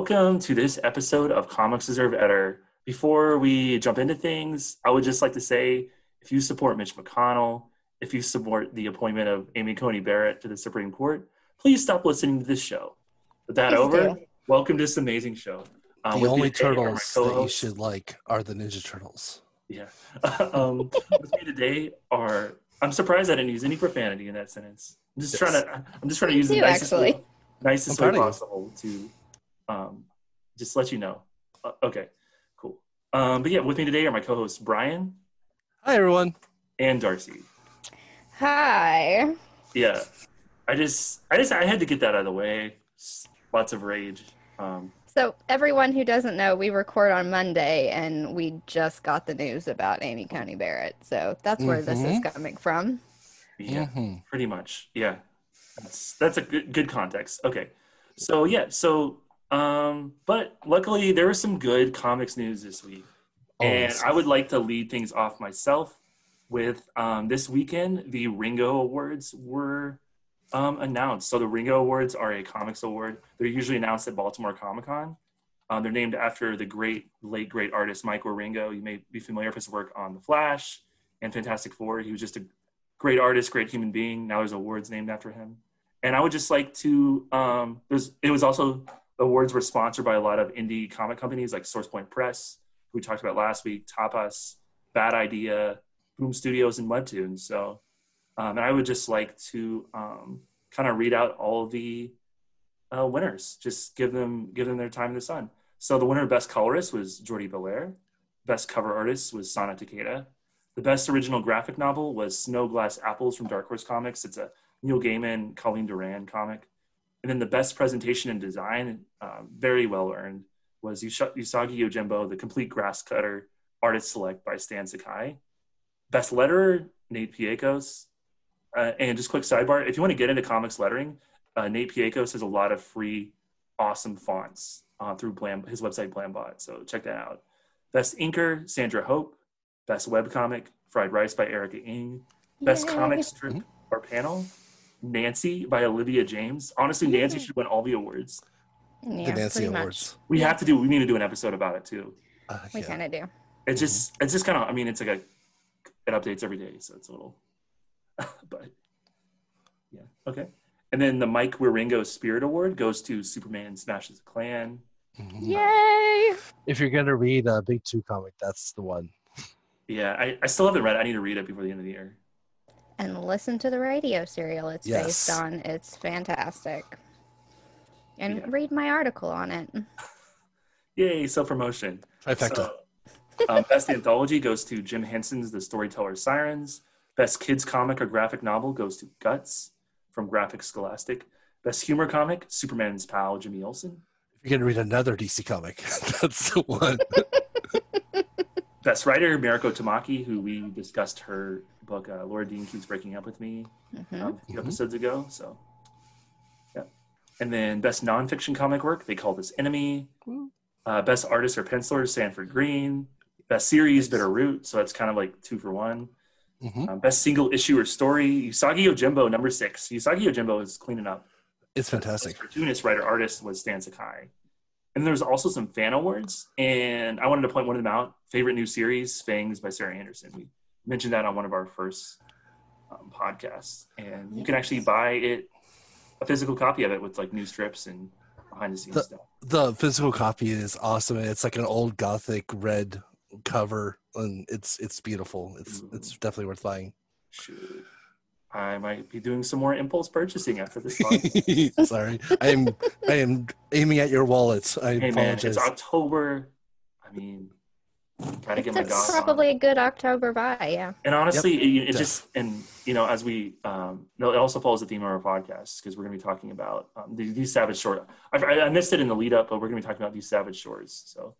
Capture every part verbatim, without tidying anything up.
Welcome to this episode of Comics Deserve Better. Before we jump into things, I would just like to say, if you support Mitch McConnell, if you support the appointment of Amy Coney Barrett to the Supreme Court, please stop listening to this show. With that please over, do. Welcome to this amazing show. Um, the only turtles that you should like are the Ninja Turtles. Yeah. um, with me today are, I'm surprised I didn't use any profanity in that sentence. I'm just yes. trying to, I'm just trying to use the nicest actually. way, nicest way possible to um, just let you know. Uh, okay, cool. Um, but yeah, with me today are my co-hosts, Brian. Hi, everyone. And Darcy. Hi. Yeah. I just, I just, I had to get that out of the way. Just lots of rage. Um, so everyone who doesn't know, we record on Monday and we just got the news about Amy Coney Barrett. So that's where mm-hmm. this is coming from. Yeah, mm-hmm. pretty much. Yeah. That's, that's a good, good context. Okay. So yeah, so, um, but luckily there was some good comics news this week. And I would like to lead things off myself with um, this weekend, the Ringo Awards were um, announced. So the Ringo Awards are a comics award. They're usually announced at Baltimore Comic-Con. Um, they're named after the great, late, great artist, Michael Ringo. You may be familiar with his work on The Flash and Fantastic Four. He was just a great artist, great human being. Now there's awards named after him. And I would just like to, um, there's, it was also, the awards were sponsored by a lot of indie comic companies like Source Point Press, who we talked about last week, Tapas, Bad Idea, Boom Studios, and Webtoons. So, um, and I would just like to um, kind of read out all the uh, winners, just give them give them their time in the sun. So the winner of Best Colorist was Jordi Belair. Best Cover Artist was Sana Takeda. The Best Original Graphic Novel was Snow Glass Apples from Dark Horse Comics. It's a Neil Gaiman, Colleen Duran comic. And then the Best Presentation and Design, uh, very well earned, was Usagi Yojimbo, The Complete Grass Cutter, Artist Select by Stan Sakai. Best Letterer, Nate Piekos. Uh, and just quick sidebar, if you want to get into comics lettering, uh, Nate Piekos has a lot of free, awesome fonts uh, through Blam- his website, Blambot, so check that out. Best Inker, Sandra Hope. Best Webcomic, Fried Rice by Erica Ng. Best Yay. Comic Strip mm-hmm. or Panel, Nancy by Olivia James. Honestly, yeah. Nancy should win all the awards. Yeah, the Nancy Awards. Much. We have to do. We need to do an episode about it too. Uh, we yeah. kind of do. It just, it's just kind of. I mean, it's like a. It updates every day, so it's a little. But yeah, okay. And then the Mike Wieringo Spirit Award goes to Superman Smashes the Klan. Mm-hmm. Yay! If you're gonna read a Big Two comic, that's the one. Yeah, I, I still haven't read it. I need to read it before the end of the year. And listen to the radio serial it's yes. based on. It's fantastic. And yeah. read my article on it. Yay, self-promotion. Trifecta. So, um, Best Anthology goes to Jim Henson's The Storyteller Sirens. Best Kids Comic or Graphic Novel goes to Guts from Graphic Scholastic. Best Humor Comic, Superman's Pal, Jimmy Olsen. If you're going to read another D C comic, that's the one. Best Writer, Mariko Tamaki, who we discussed her book, uh, Laura Dean Keeps Breaking Up With Me, mm-hmm. um, a few mm-hmm. episodes ago, so... And then Best Nonfiction Comic Work, they call this Enemy. Uh, best Artist or Penciler, Sanford Green. Best Series, Bitterroot. So that's kind of like two for one. Mm-hmm. Um, best Single Issue or Story, Usagi Yojimbo, number six. Usagi Yojimbo is cleaning up. It's fantastic. Best Cartoonist, Writer, Artist was Stan Sakai. And there's also some fan awards. And I wanted to point one of them out. Favorite New Series, Fangs by Sarah Anderson. We mentioned that on one of our first um, podcasts. And you can actually buy it. A physical copy of it with like new strips and behind the scenes the, stuff. The physical copy is awesome. It's like an old gothic red cover and it's it's beautiful. It's Ooh. It's definitely worth buying. Shoot. I might be doing some more impulse purchasing after this podcast. Sorry. I am I am aiming at your wallets. I hey, apologize. Man, it's October. I mean gotta get my goth on. That's probably a good October buy, yeah. And honestly, yep. it, it just, and you know, as we, um, no, it also follows the theme of our podcast because we're going to be talking about um, these, these Savage Shores. I, I missed it in the lead up, but we're going to be talking about these Savage Shores. So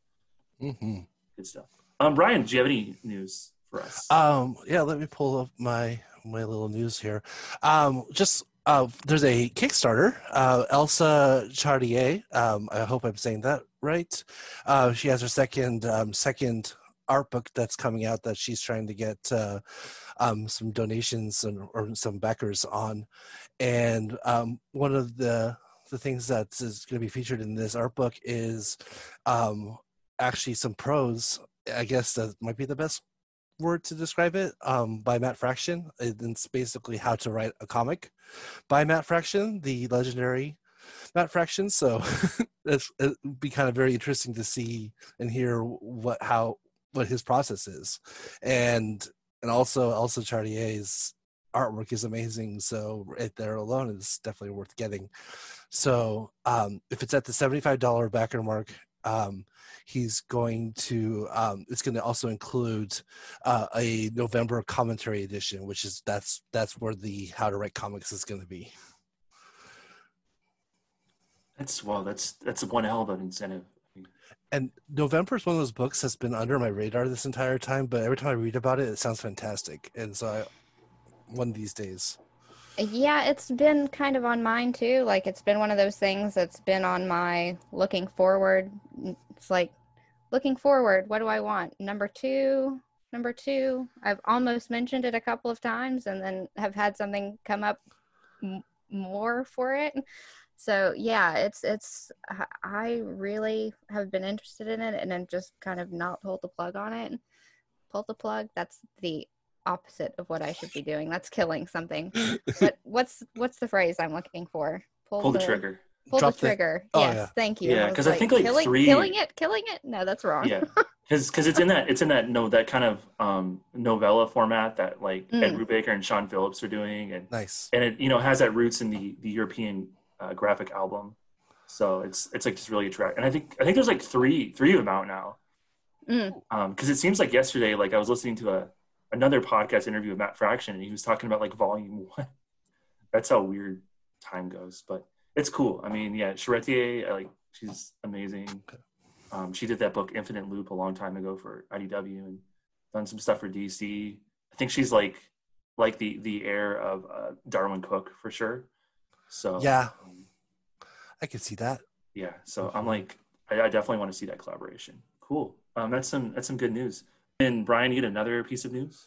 mm-hmm. good stuff. Um, Brian, do you have any news for us? Um, yeah, let me pull up my, my little news here. Um, just, uh, there's a Kickstarter, uh, Elsa Chartier. Um, I hope I'm saying that right. Uh, she has her second um, second art book that's coming out that she's trying to get uh, um, some donations and, or some backers on. And um, one of the the things that is going to be featured in this art book is um, actually some prose. I guess that might be the best word to describe it, um, by Matt Fraction. It's basically how to write a comic by Matt Fraction, the legendary Matt Fraction. So it's, it'd be kind of very interesting to see and hear what how what his process is, and and also Elsa Chartier's artwork is amazing. So right there alone is definitely worth getting. So um, if it's at the seventy-five dollars backer mark, um he's going to um it's going to also include uh a November commentary edition, which is that's that's where the how to write comics is going to be. That's well that's that's one hell of an incentive. And November is one of those books that's been under my radar this entire time, but every time I read about it, it sounds fantastic, and so I one of these days. Yeah, it's been kind of on mine too. Like, it's been one of those things that's been on my looking forward. It's like, looking forward, what do I want? Number two, number two. I've almost mentioned it a couple of times and then have had something come up m- more for it. So yeah, it's, it's, I really have been interested in it and then just kind of not pulled the plug on it. Pulled the plug, that's the opposite of what I should be doing. That's killing something. But what's what's the phrase I'm looking for? Pull, pull the, the trigger. Pull Drop the trigger. The, yes, oh, yeah. Thank you. Yeah, because I, like, I think like killing, three killing it, killing it. No, that's wrong. Yeah, because because it's in that it's in that no that kind of um, novella format that like mm. Ed Brubaker and Sean Phillips are doing, and nice and it you know has that roots in the the European uh, graphic album. So it's it's like just really attractive. And I think I think there's like three three of them out now. Because mm. um, it seems like yesterday, like I was listening to a. another podcast interview with Matt Fraction, and he was talking about like volume one. That's how weird time goes, but it's cool. I mean, yeah, Charretier, like she's amazing. Um, she did that book Infinite Loop a long time ago for I D W and done some stuff for D C. I think she's like, like the, the heir of uh, Darwin Cook for sure. So yeah, um, I could see that. Yeah. So mm-hmm. I'm like, I, I definitely want to see that collaboration. Cool. Um, that's some, that's some good news. And Brian, you had another piece of news?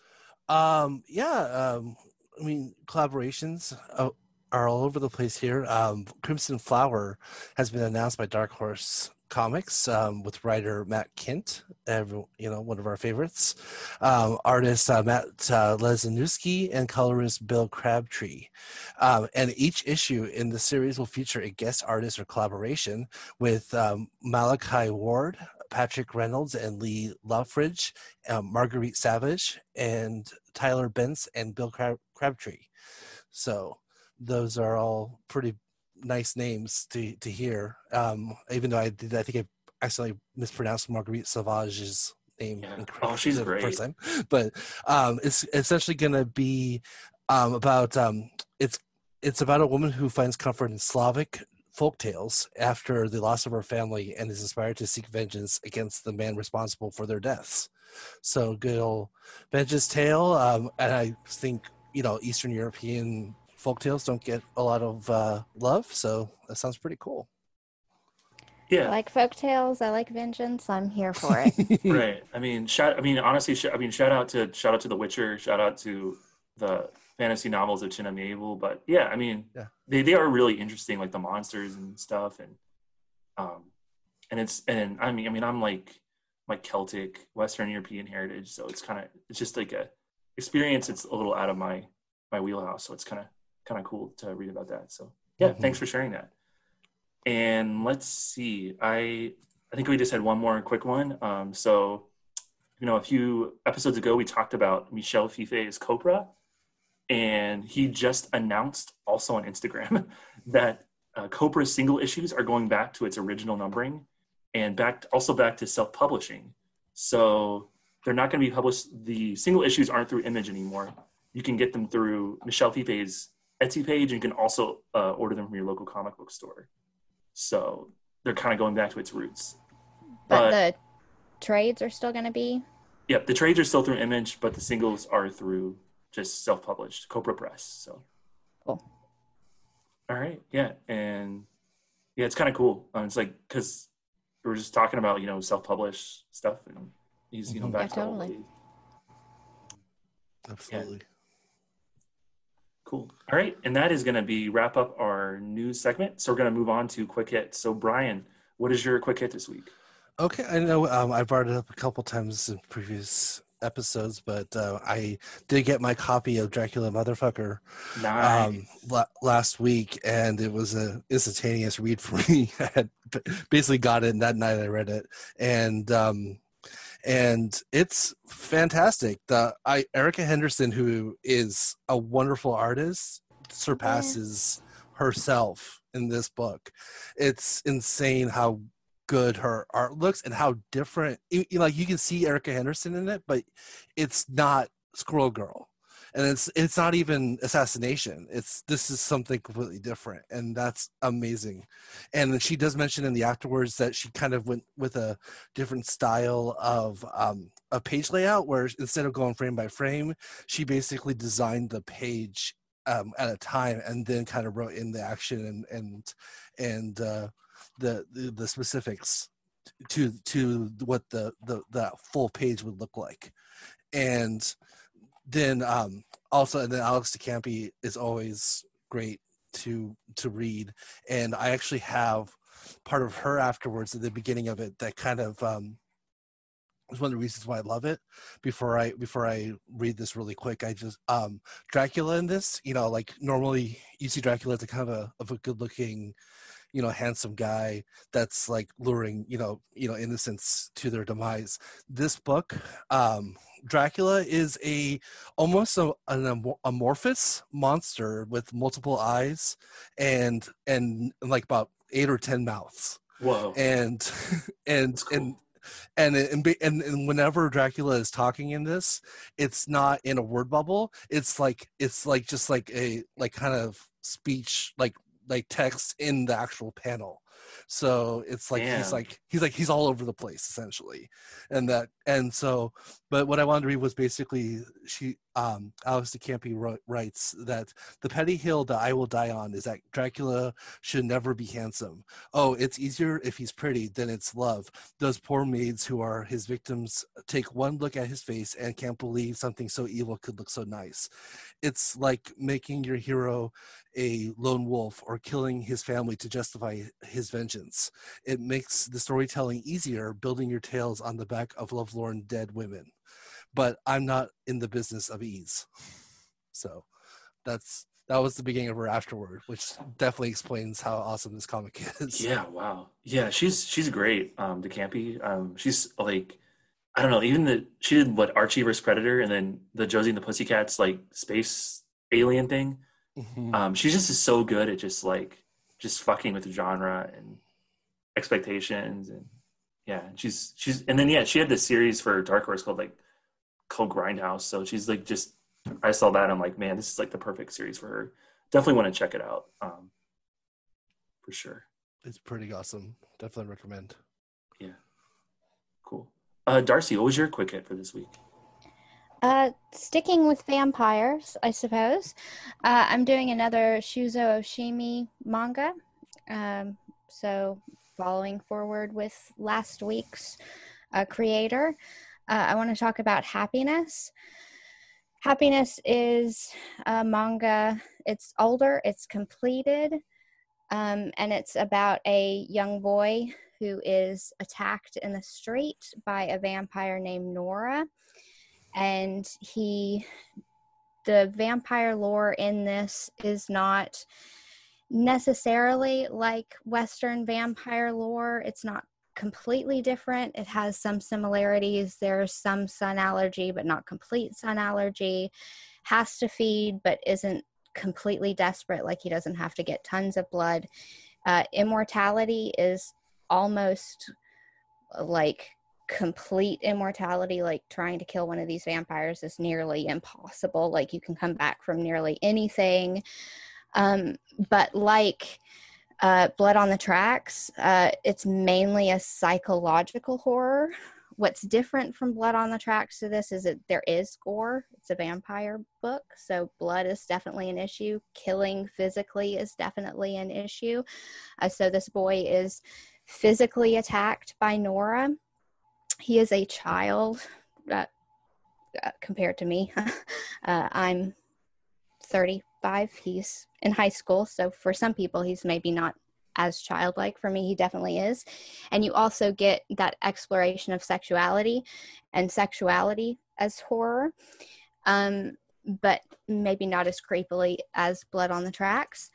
Um, yeah, um, I mean, collaborations uh, are all over the place here. Um, Crimson Flower has been announced by Dark Horse Comics um, with writer Matt Kent, every, you know, one of our favorites. Um, artist uh, Matt uh, Lesinewski and colorist Bill Crabtree. Um, and each issue in the series will feature a guest artist or collaboration with um, Malachi Ward, Patrick Reynolds and Lee Loveridge, um, Marguerite Savage, and Tyler Bentz and Bill Crab- Crabtree. So those are all pretty nice names to, to hear. Um, even though I did, I think I accidentally mispronounced Marguerite Savage's name. Yeah. Oh, she's the great. First time. But um, it's essentially going to be um, about um, it's it's about a woman who finds comfort in Slavic folktales after the loss of her family and is inspired to seek vengeance against the man responsible for their deaths. So good old vengeance tale. Um, and I think, you know, Eastern European folktales don't get a lot of uh, love. So that sounds pretty cool. Yeah. I like folktales. I like vengeance. I'm here for it. Right. I mean, shout, I mean, honestly, sh- I mean, shout out to, shout out to The Witcher, shout out to the fantasy novels of Chin Amiable, but yeah, I mean, yeah. they they are really interesting, like the monsters and stuff, and um, and it's and I mean, I mean, I'm like my Celtic Western European heritage, so it's kind of it's just like a experience. It's a little out of my my wheelhouse, so it's kind of kind of cool to read about that. So yeah, mm-hmm. Thanks for sharing that. And let's see, I I think we just had one more quick one. Um, so you know, a few episodes ago, we talked about Michel Fife's Copra. And he just announced also on Instagram that uh, Copra's single issues are going back to its original numbering and back to, also back to self-publishing. So they're not going to be published. The single issues aren't through Image anymore. You can get them through Michel Fife's Etsy page. And you can also uh, order them from your local comic book store. So they're kind of going back to its roots. But, but the trades are still going to be? Yep, the trades are still through Image, but the singles are through just self-published, Copra Press, so. Cool. All right, yeah, and yeah, it's kind of cool. Um, it's like, because we were just talking about, you know, self-published stuff, and he's, you know, back yeah, to totally. Absolutely. Yeah. Cool. All right. And that is going to be wrap up our news segment. So we're going to move on to Quick Hit. So Brian, what is your Quick Hit this week? Okay. I know um, I brought it up a couple times in previous episodes, but uh, I did get my copy of Dracula Motherfucker nice. um, la- last week, and it was an instantaneous read for me. I had basically got it, and that night I read it. And um, and it's fantastic. The I Erica Henderson, who is a wonderful artist, surpasses herself in this book. It's insane how good her art looks and how different, you, you, like you can see Erica Henderson in it, but it's not Squirrel Girl, and it's it's not even Assassination. It's this is something completely different, and that's amazing. And she does mention in the afterwards that she kind of went with a different style of um, a page layout, where instead of going frame by frame, she basically designed the page um, at a time, and then kind of wrote in the action and and and. Uh, The, the the specifics to to what the, the the full page would look like. And then um also and then Alex De Campi is always great to to read, and I actually have part of her afterwards at the beginning of it that kind of um was one of the reasons why I love it. Before I before I read this really quick, I just um Dracula in this, you know, like normally you see Dracula as a kind of a, of a good looking, you know, handsome guy that's like luring, you know, you know, innocents to their demise. This book, um, Dracula is a almost a, an amorphous monster with multiple eyes and and like about eight or ten mouths. Whoa! And and cool. and. And, and and whenever Dracula is talking in this, it's not in a word bubble. It's like it's like just like a like kind of speech like like text in the actual panel. So it's like Damn. he's like he's like he's all over the place essentially, and that and so. But what I wanted to read was basically she um, Alex De Campi wrote, writes that the petty hill that I will die on is that Dracula should never be handsome. Oh, it's easier if he's pretty than it's love. Those poor maids who are his victims take one look at his face and can't believe something so evil could look so nice. It's like making your hero a lone wolf or killing his family to justify his vengeance. It makes the storytelling easier, building your tales on the back of lovelorn dead women. But I'm not in the business of ease. So that's that was the beginning of her afterward, which definitely explains how awesome this comic is. Yeah, wow. Yeah, she's she's great, um, De Campi. Um, she's like, I don't know, even the, she did what, Archie versus Predator, and then the Josie and the Pussycats, like, space alien thing. Mm-hmm. Um, she just is so good at just, like, just fucking with the genre and expectations, and yeah, she's she's and then yeah, she had this series for Dark Horse called like called Grindhouse. So she's like just I saw that and I'm like, man, this is like the perfect series for her. Definitely want to check it out, um, for sure. It's pretty awesome. Definitely recommend. Yeah, cool. Uh, Darcy, what was your quick hit for this week? Uh, sticking with vampires, I suppose. Uh, I'm doing another Shuzo Oshimi manga. Um, so following forward with last week's uh, creator, uh, I want to talk about Happiness. Happiness is a manga. It's older, it's completed, um, and it's about a young boy who is attacked in the street by a vampire named Nora. And he, the vampire lore in this is not necessarily like Western vampire lore. It's not completely different. It has some similarities. There's some sun allergy, but not complete sun allergy. Has to feed, but isn't completely desperate. Like he doesn't have to get tons of blood. Uh, immortality is almost like complete immortality, like trying to kill one of these vampires is nearly impossible. Like you can come back from nearly anything, um but like uh Blood on the Tracks, uh it's mainly a psychological horror. What's different from Blood on the Tracks to this is that there is gore. It's a vampire book, so blood is definitely an issue. Killing physically is definitely an issue. Uh, so this boy is physically attacked by Nora. He is a child uh, uh, compared to me. uh, I'm thirty five, he's in high school. So for some people, he's maybe not as childlike. For me, he definitely is. And you also get that exploration of sexuality and sexuality as horror, um, but maybe not as creepily as Blood on the Tracks.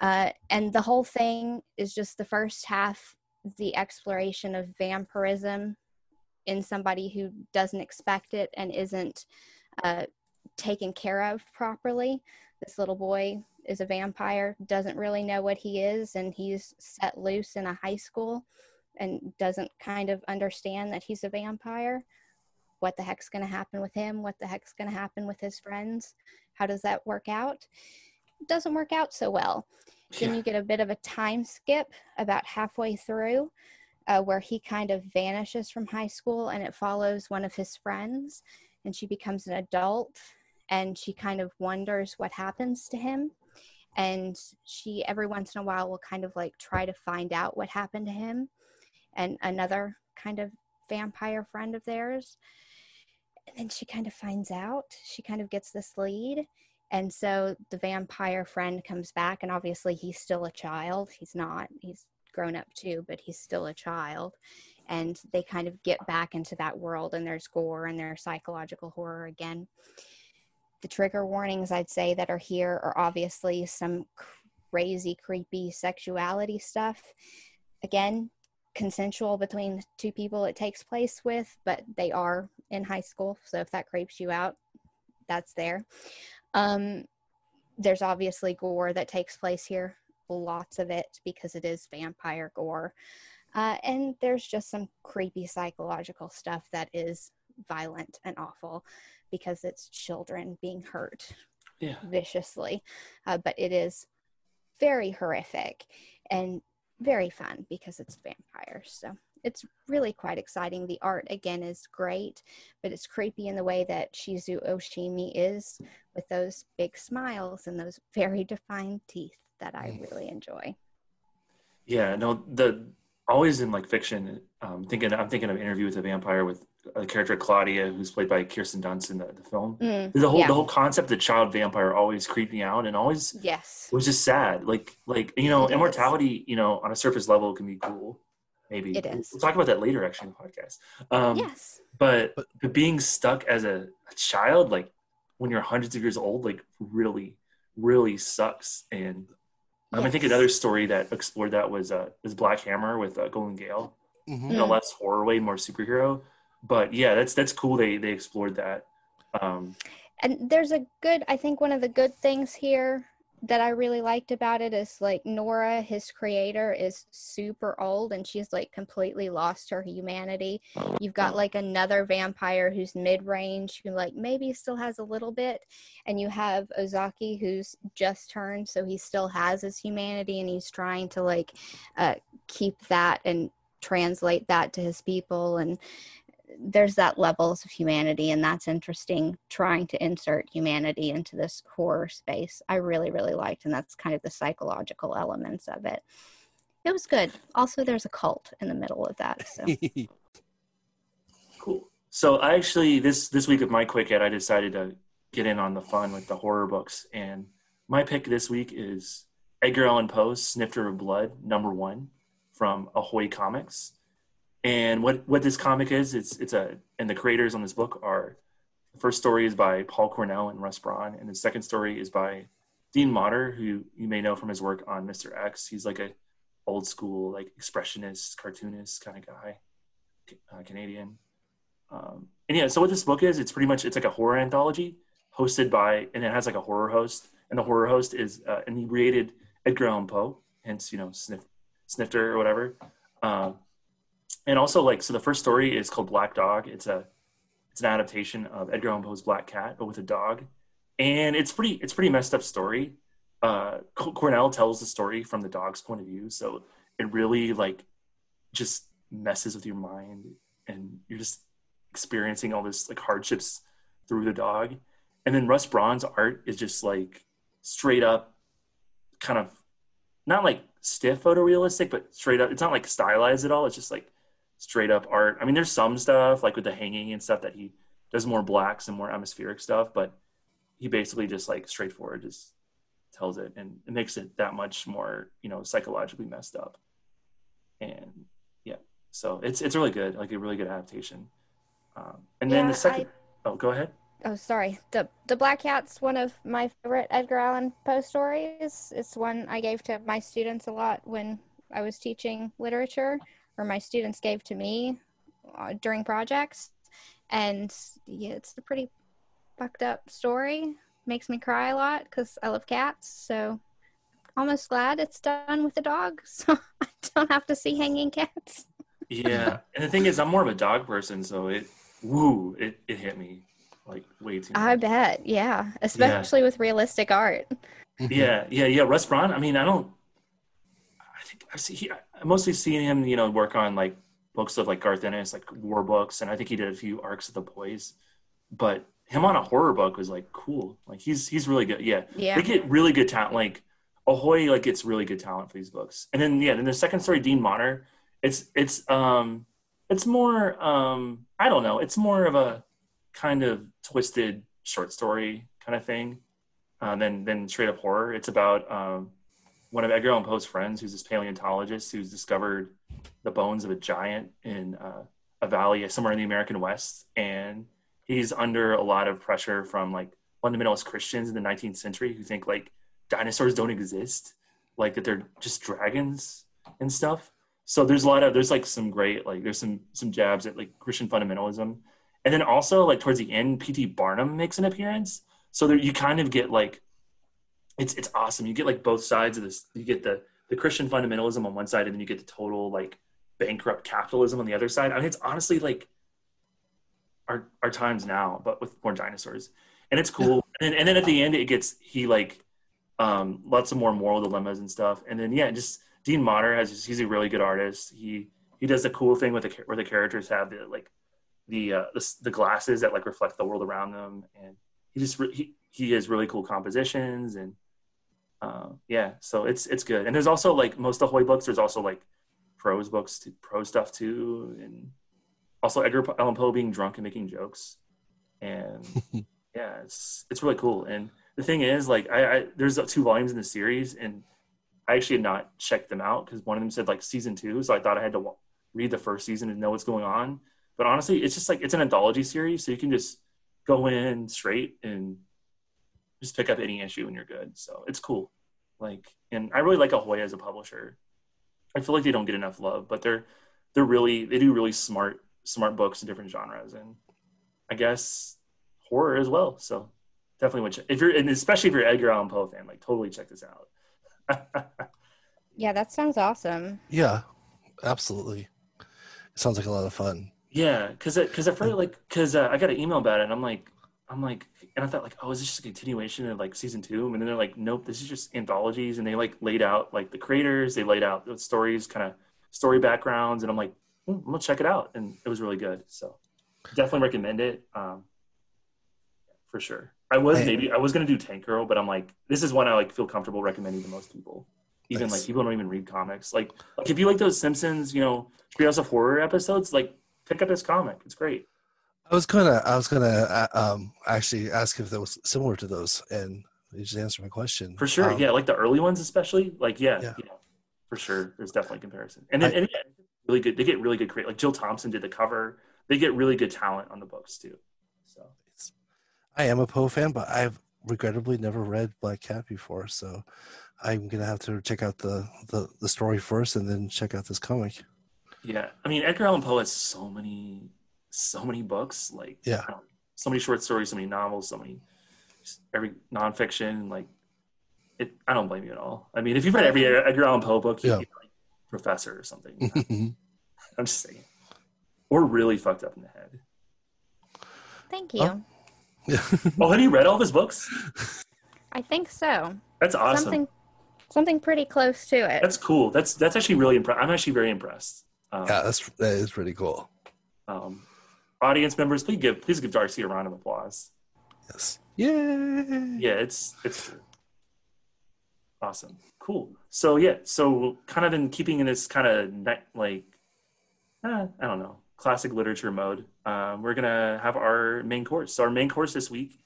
Uh, and the whole thing is just the first half, the exploration of vampirism in somebody who doesn't expect it and isn't uh, taken care of properly. This little boy is a vampire, doesn't really know what he is, and he's set loose in a high school and doesn't kind of understand that he's a vampire. What the heck's going to happen with him? What the heck's going to happen with his friends? How does that work out? It doesn't work out so well. Yeah. Then you get a bit of a time skip about halfway through uh, where he kind of vanishes from high school, and it follows one of his friends, and she becomes an adult, and she kind of wonders what happens to him. And she, every once in a while, will kind of like try to find out what happened to him and another kind of vampire friend of theirs. And then she kind of finds out, she kind of gets this lead. And so the vampire friend comes back, and obviously he's still a child. He's not, he's grown up too, but he's still a child. And they kind of get back into that world, and there's gore and there's psychological horror again. The trigger warnings I'd say that are here are obviously some crazy, creepy sexuality stuff. Again, consensual between two people it takes place with, but they are in high school. So if that creeps you out, that's there. Um, there's obviously gore that takes place here, lots of it, because it is vampire gore. Uh, and there's just some creepy psychological stuff that is violent and awful because it's children being hurt yeah. viciously. Uh, but it is very horrific and very fun because it's vampires. So it's really quite exciting. The art, again, is great, but it's creepy in the way that Shizu Oshimi is, with those big smiles and those very defined teeth that I really enjoy. Yeah, no, the always in like fiction, um, thinking I'm thinking of Interview with a Vampire with a character, Claudia, who's played by Kirsten Dunst in the, the film. Mm, the whole yeah. the whole concept of the child vampire always creeped me out, and always yes. was just sad. Like, like you know, it immortality, is. you know, on a surface level can be cool. Maybe it is. We'll talk about that later, actually, in the podcast. Um, yes. But, but being stuck as a, a child, like when you're hundreds of years old, like really, really sucks. And um, yes. I think another story that explored that was uh, was Black Hammer with uh, Golden Gale, mm-hmm. in a less horror way, more superhero. But yeah, that's that's cool. They they explored that. Um, and there's a good. I think one of the good things here that I really liked about it is like Nora, his creator, is super old, and she's like completely lost her humanity. You've got like another vampire who's mid-range, who like maybe still has a little bit, and you have Ozaki who's just turned, so he still has his humanity, and he's trying to like uh, keep that and translate that to his people. And there's that levels of humanity, and that's interesting, trying to insert humanity into this horror space. I really, really liked, and that's kind of the psychological elements of it. It was good. Also, there's a cult in the middle of that. So. Cool. So I actually, this, this week of my Quick Ed, I decided to get in on the fun with the horror books. And my pick this week is Edgar Allan Poe's Snifter of Blood, number one, from Ahoy Comics. And what, what this comic is, it's it's a and the creators on this book are, the first story is by Paul Cornell and Russ Braun, and the second story is by Dean Motter, who you may know from his work on Mister X. He's like a old school like expressionist, cartoonist kind of guy, uh, Canadian. Um, and yeah, so what this book is, it's pretty much it's like a horror anthology hosted by, and it has like a horror host, and the horror host is uh, inebriated Edgar Allan Poe, hence you know sniff, snifter or whatever. Um, And also, like, so the first story is called Black Dog. It's a, it's an adaptation of Edgar Allan Poe's Black Cat, but with a dog. And it's pretty, it's pretty messed up story. Uh, Cornell tells the story from the dog's point of view, so it really like, just messes with your mind, and you're just experiencing all this like hardships through the dog. And then Russ Braun's art is just like straight up, kind of, not like stiff photorealistic, but straight up. It's not like stylized at all. It's just like straight up art. I mean, there's some stuff like with the hanging and stuff that he does more blacks and more atmospheric stuff, but he basically just like straightforward, just tells it, and it makes it that much more, you know, psychologically messed up. And yeah, so it's it's really good, like a really good adaptation. Um, and yeah, then the second, I, oh, go ahead. Oh, sorry. The the Black Cat's one of my favorite Edgar Allan Poe stories. It's one I gave to my students a lot when I was teaching literature, or my students gave to me uh, during projects. And yeah, it's a pretty fucked up story. Makes me cry a lot because I love cats. So almost glad it's done with a dog, so I don't have to see hanging cats. Yeah, and the thing is, I'm more of a dog person, so it, woo, it, it hit me like way too much. I bet, yeah, especially yeah. with realistic art. Yeah, yeah, yeah. Russ Braun, I mean, I don't, I think I've seen, he, I mostly seen him, you know, work on like books of like Garth Ennis, like war books, and I think he did a few arcs of The Boys, but him on a horror book was like cool. Like he's he's really good. Yeah, yeah. They get really good talent. Like Ahoy, like gets really good talent for these books. And then yeah, then the second story, Dean Motter. It's it's um it's more um I don't know. It's more of a kind of twisted short story kind of thing uh, than than straight up horror. It's about um one of Edgar Allan Poe's friends, who's this paleontologist who's discovered the bones of a giant in uh, a valley somewhere in the American West, and he's under a lot of pressure from like fundamentalist Christians in the nineteenth century who think like dinosaurs don't exist, like that they're just dragons and stuff. So there's a lot of, there's like some great, like there's some, some jabs at like Christian fundamentalism. And then also like towards the end, P T Barnum makes an appearance. So there, you kind of get like, it's, it's awesome. You get like both sides of this. You get the, the Christian fundamentalism on one side, and then you get the total like bankrupt capitalism on the other side. I mean, it's honestly like, Our, our times now, but with more dinosaurs, and it's cool. And then, and then at the end, it gets he like um, lots of more moral dilemmas and stuff. And then yeah, just Dean Motter has just, he's a really good artist. He he does the cool thing with the where the characters have the like the uh, the, the glasses that like reflect the world around them, and he just re- he he has really cool compositions and uh, yeah. So it's it's good. And there's also like most Ahoy books. There's also like prose books, too, prose stuff too, and. Also, Edgar Allan Poe being drunk and making jokes, and yeah, it's it's really cool. And the thing is, like, I, I there's two volumes in the series, and I actually had not checked them out because one of them said like season two, so I thought I had to w- read the first season to know what's going on. But honestly, it's just like it's an anthology series, so you can just go in straight and just pick up any issue, and you're good. So it's cool. Like, and I really like Ahoy as a publisher. I feel like they don't get enough love, but they're they're really they do really smart. smart books in different genres, and I guess horror as well. So definitely would check if you're, and especially if you're an Edgar Allan Poe fan, like totally check this out. Yeah, that sounds awesome. Yeah, absolutely. It sounds like a lot of fun. Yeah, because because I've heard like because uh, I got an email about it, and I'm like I'm like, and I thought like, oh, is this just a continuation of like season two? And then they're like, nope, this is just anthologies, and they like laid out like the creators, they laid out the stories, kind of story backgrounds, and I'm like, I'm gonna check it out, and it was really good. So, definitely recommend it, um, for sure. I was I, maybe I was gonna do Tank Girl, but I'm like, this is one I like feel comfortable recommending to most people. Even nice. Like people don't even read comics. Like, like if you like those Simpsons, you know, Treehouse of Horror episodes, like pick up this comic. It's great. I was gonna I was gonna uh, um, actually ask if that was similar to those, and you just answered my question. For sure, um, yeah, like the early ones especially. Like, yeah, yeah, yeah for sure. There's definitely a comparison, and then. I, and, yeah, really good. They get really good create. Like Jill Thompson did the cover. They get really good talent on the books too. So it's, I am a Poe fan, but I've regrettably never read Black Cat before. So I'm gonna have to check out the the, the story first, and then check out this comic. Yeah, I mean Edgar Allan Poe has so many so many books. Like yeah, um, so many short stories, so many novels, so many every nonfiction. Like it, I don't blame you at all. I mean, if you've read every Edgar Allan Poe book, you, yeah. you know, professor or something. You know? I'm just saying. We're really fucked up in the head. Thank you. Oh, oh have you read all of his books? I think so. That's awesome. Something, something pretty close to it. That's cool. That's that's actually really impressed. I'm actually very impressed. Um, yeah, that's that is pretty cool. Um, audience members, please give please give Darcy a round of applause. Yes. Yay! Yeah, it's it's true. Awesome. Cool. So yeah, so kind of in keeping in this kind of ne- like, eh, I don't know, classic literature mode, um, we're going to have our main course. So our main course this week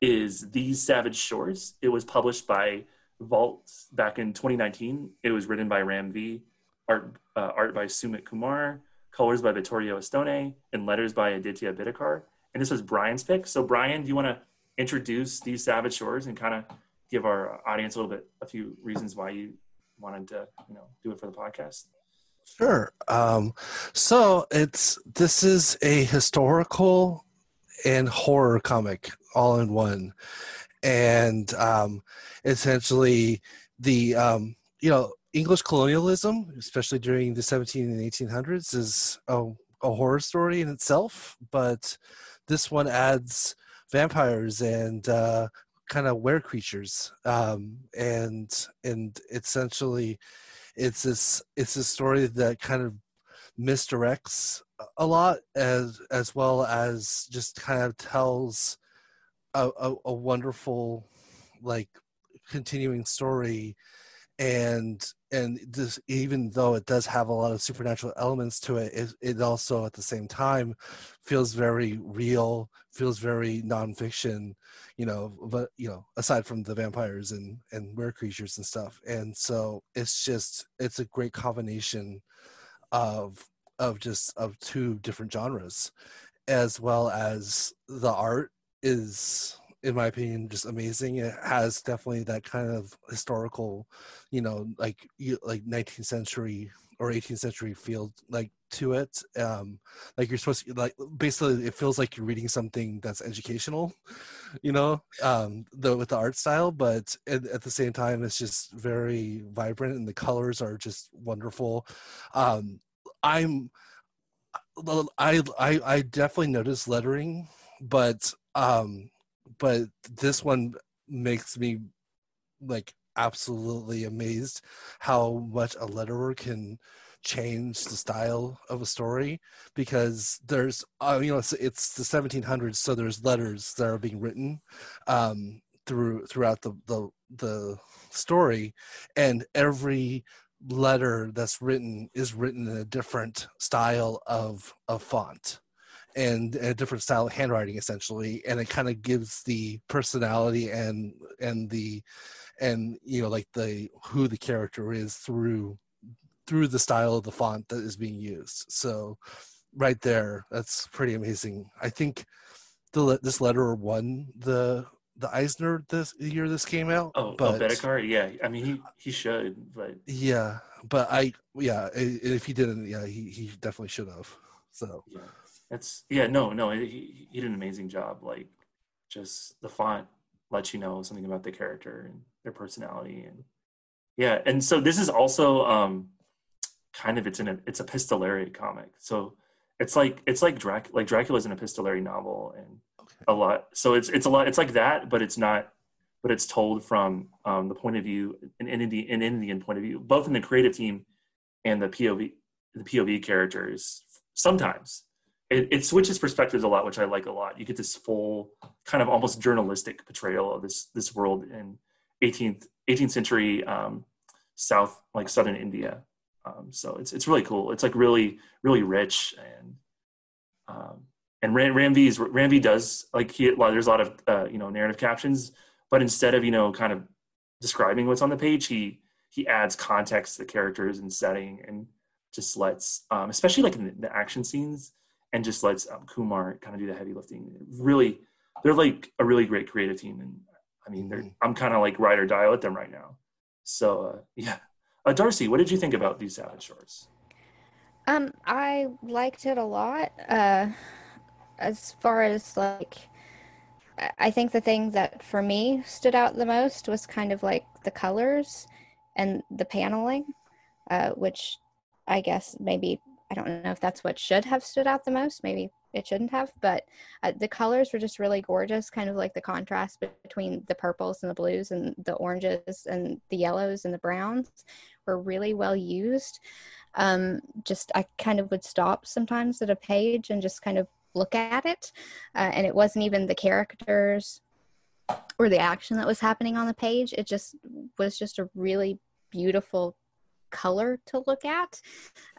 is These Savage Shores. It was published by Vault back in twenty nineteen. It was written by Ram V, art, uh, art by Sumit Kumar, colors by Vittorio Estone, and letters by Aditya Bidikar. And this was Brian's pick. So Brian, do you want to introduce these Savage Shores and kind of give our audience a little bit, a few reasons why you wanted to, you know, do it for the podcast? Sure. Um, so it's, this is a historical and horror comic all in one. And um, essentially the, um, you know, English colonialism, especially during the seventeen and eighteen hundreds, is a, a horror story in itself. But this one adds vampires and uh, kind of were creatures. Um, and and essentially it's this, it's a story that kind of misdirects a lot, as as well as just kind of tells a, a, a wonderful, like, continuing story. And and this, even though it does have a lot of supernatural elements to it, it, it also at the same time feels very real, feels very nonfiction, you know. But you know, aside from the vampires and and were creatures and stuff, and so it's just it's a great combination of of just of two different genres, as well as the art is, in my opinion, just amazing. It has definitely that kind of historical, you know, like like nineteenth century or eighteenth century feel like to it. Um, like you're supposed to, like, basically it feels like you're reading something that's educational, you know, um, the, with the art style. But at, at the same time, it's just very vibrant, and the colors are just wonderful. Um, I'm, I, I, I definitely noticed lettering, but um, but this one makes me, like, absolutely amazed how much a letterer can change the style of a story, because there's, uh, you know, it's, it's the seventeen hundreds, so there's letters that are being written um, through throughout the, the the story, and every letter that's written is written in a different style of of font and a different style of handwriting, essentially. And it kind of gives the personality and and the and you know, like, the who the character is through through the style of the font that is being used. So right there, that's pretty amazing. I think the this letterer won the the Eisner this year this came out. Oh, but, oh Bedicar, yeah. I mean, he he should, but yeah, but I yeah, if he didn't, yeah, he he definitely should have. So yeah. That's, yeah, no, no, he, he did an amazing job. Like, just the font lets you know something about the character and their personality. And yeah, and so this is also um, kind of, it's an, it's epistolary comic. So it's like, it's like, Drac- like Dracula is an epistolary novel, and okay. a lot. So it's, it's a lot, it's like that, but it's not, but it's told from um, the point of view, an Indian, an Indian point of view, both in the creative team and the P O V, the P O V characters sometimes. It, it switches perspectives a lot, which I like a lot. You get this full, kind of almost journalistic portrayal of this this world in eighteenth eighteenth century um, South, like Southern India. Um, so it's it's really cool. It's like really really rich, and um, and Ram Ram V's Ram V does, like, he well, there's a lot of uh, you know, narrative captions, but instead of, you know, kind of describing what's on the page, he he adds context to the characters and setting, and just lets um, especially like in the, the action scenes. And just lets um, Kumar kind of do the heavy lifting. Really, they're like a really great creative team, and I mean, they're, I'm kind of like ride or die with them right now. So uh, yeah, uh, Darcy, what did you think about these Savage Shores? Um, I liked it a lot. Uh, as far as, like, I think the thing that for me stood out the most was kind of like the colors and the paneling, uh, which I guess maybe. I don't know if that's what should have stood out the most. Maybe it shouldn't have, but uh, the colors were just really gorgeous, kind of like the contrast between the purples and the blues and the oranges and the yellows and the browns were really well used. Um, just, I kind of would stop sometimes at a page and just kind of look at it. Uh, and it wasn't even the characters or the action that was happening on the page. It just was just a really beautiful color to look at,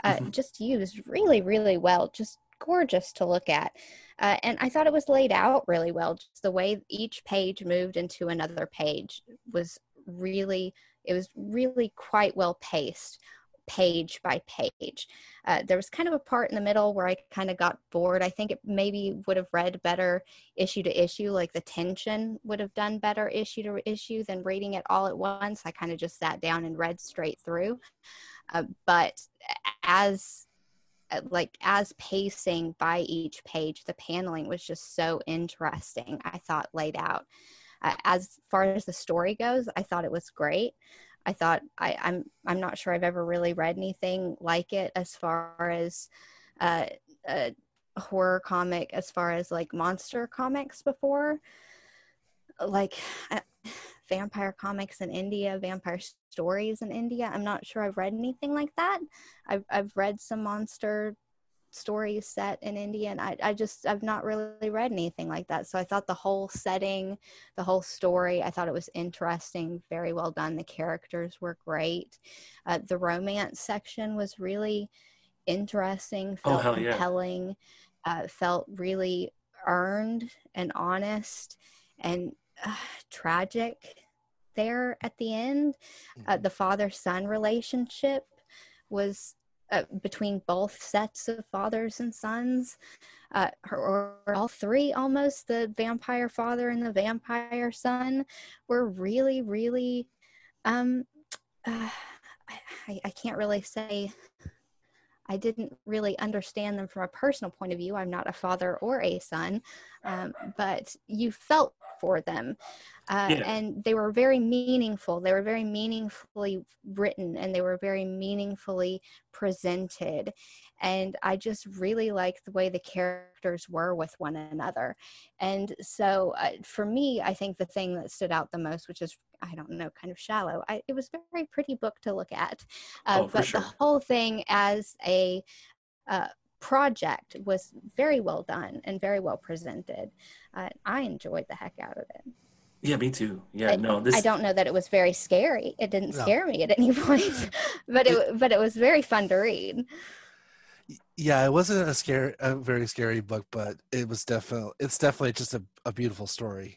uh, mm-hmm. just used really, really well, just gorgeous to look at. Uh, and I thought it was laid out really well. Just the way each page moved into another page was really, it was really quite well paced, page by page. Uh, there was kind of a part in the middle where I kind of got bored. I think it maybe would have read better issue to issue, like the tension would have done better issue to issue than reading it all at once. I kind of just sat down and read straight through. Uh, but as like as pacing by each page, the paneling was just so interesting, I thought, laid out. Uh, as far as the story goes, I thought it was great. I thought, I, I'm I'm not sure I've ever really read anything like it as far as uh, a horror comic, as far as like monster comics before. Like uh, vampire comics in India, vampire stories in India. I'm not sure I've read anything like that. I've, I've read some monster stories set in India, and I, I just, I've not really read anything like that. So I thought the whole setting, the whole story, I thought it was interesting, very well done. The characters were great. Uh, the romance section was really interesting, felt oh, compelling, yeah. uh, felt really earned and honest and uh, tragic there at the end. Uh, the father-son relationship was Uh, between both sets of fathers and sons, uh, or, or all three almost, the vampire father and the vampire son, were really, really, um, uh, I, I can't really say, I didn't really understand them from a personal point of view. I'm not a father or a son, um, but you felt for them. Uh, yeah. And they were very meaningful. They were very meaningfully written, and they were very meaningfully presented. And I just really liked the way the characters were with one another. And so uh, for me, I think the thing that stood out the most, which is, I don't know, kind of shallow, I, it was a very pretty book to look at. Uh, oh, but sure. The whole thing as a uh, project was very well done and very well presented. Uh, I enjoyed the heck out of it. Yeah, me too. Yeah, and no, this... I don't know that it was very scary. It didn't no. scare me at any point, but it but it was very fun to read. Yeah, it wasn't a scary, a very scary book, but it was definitely it's definitely just a, a beautiful story.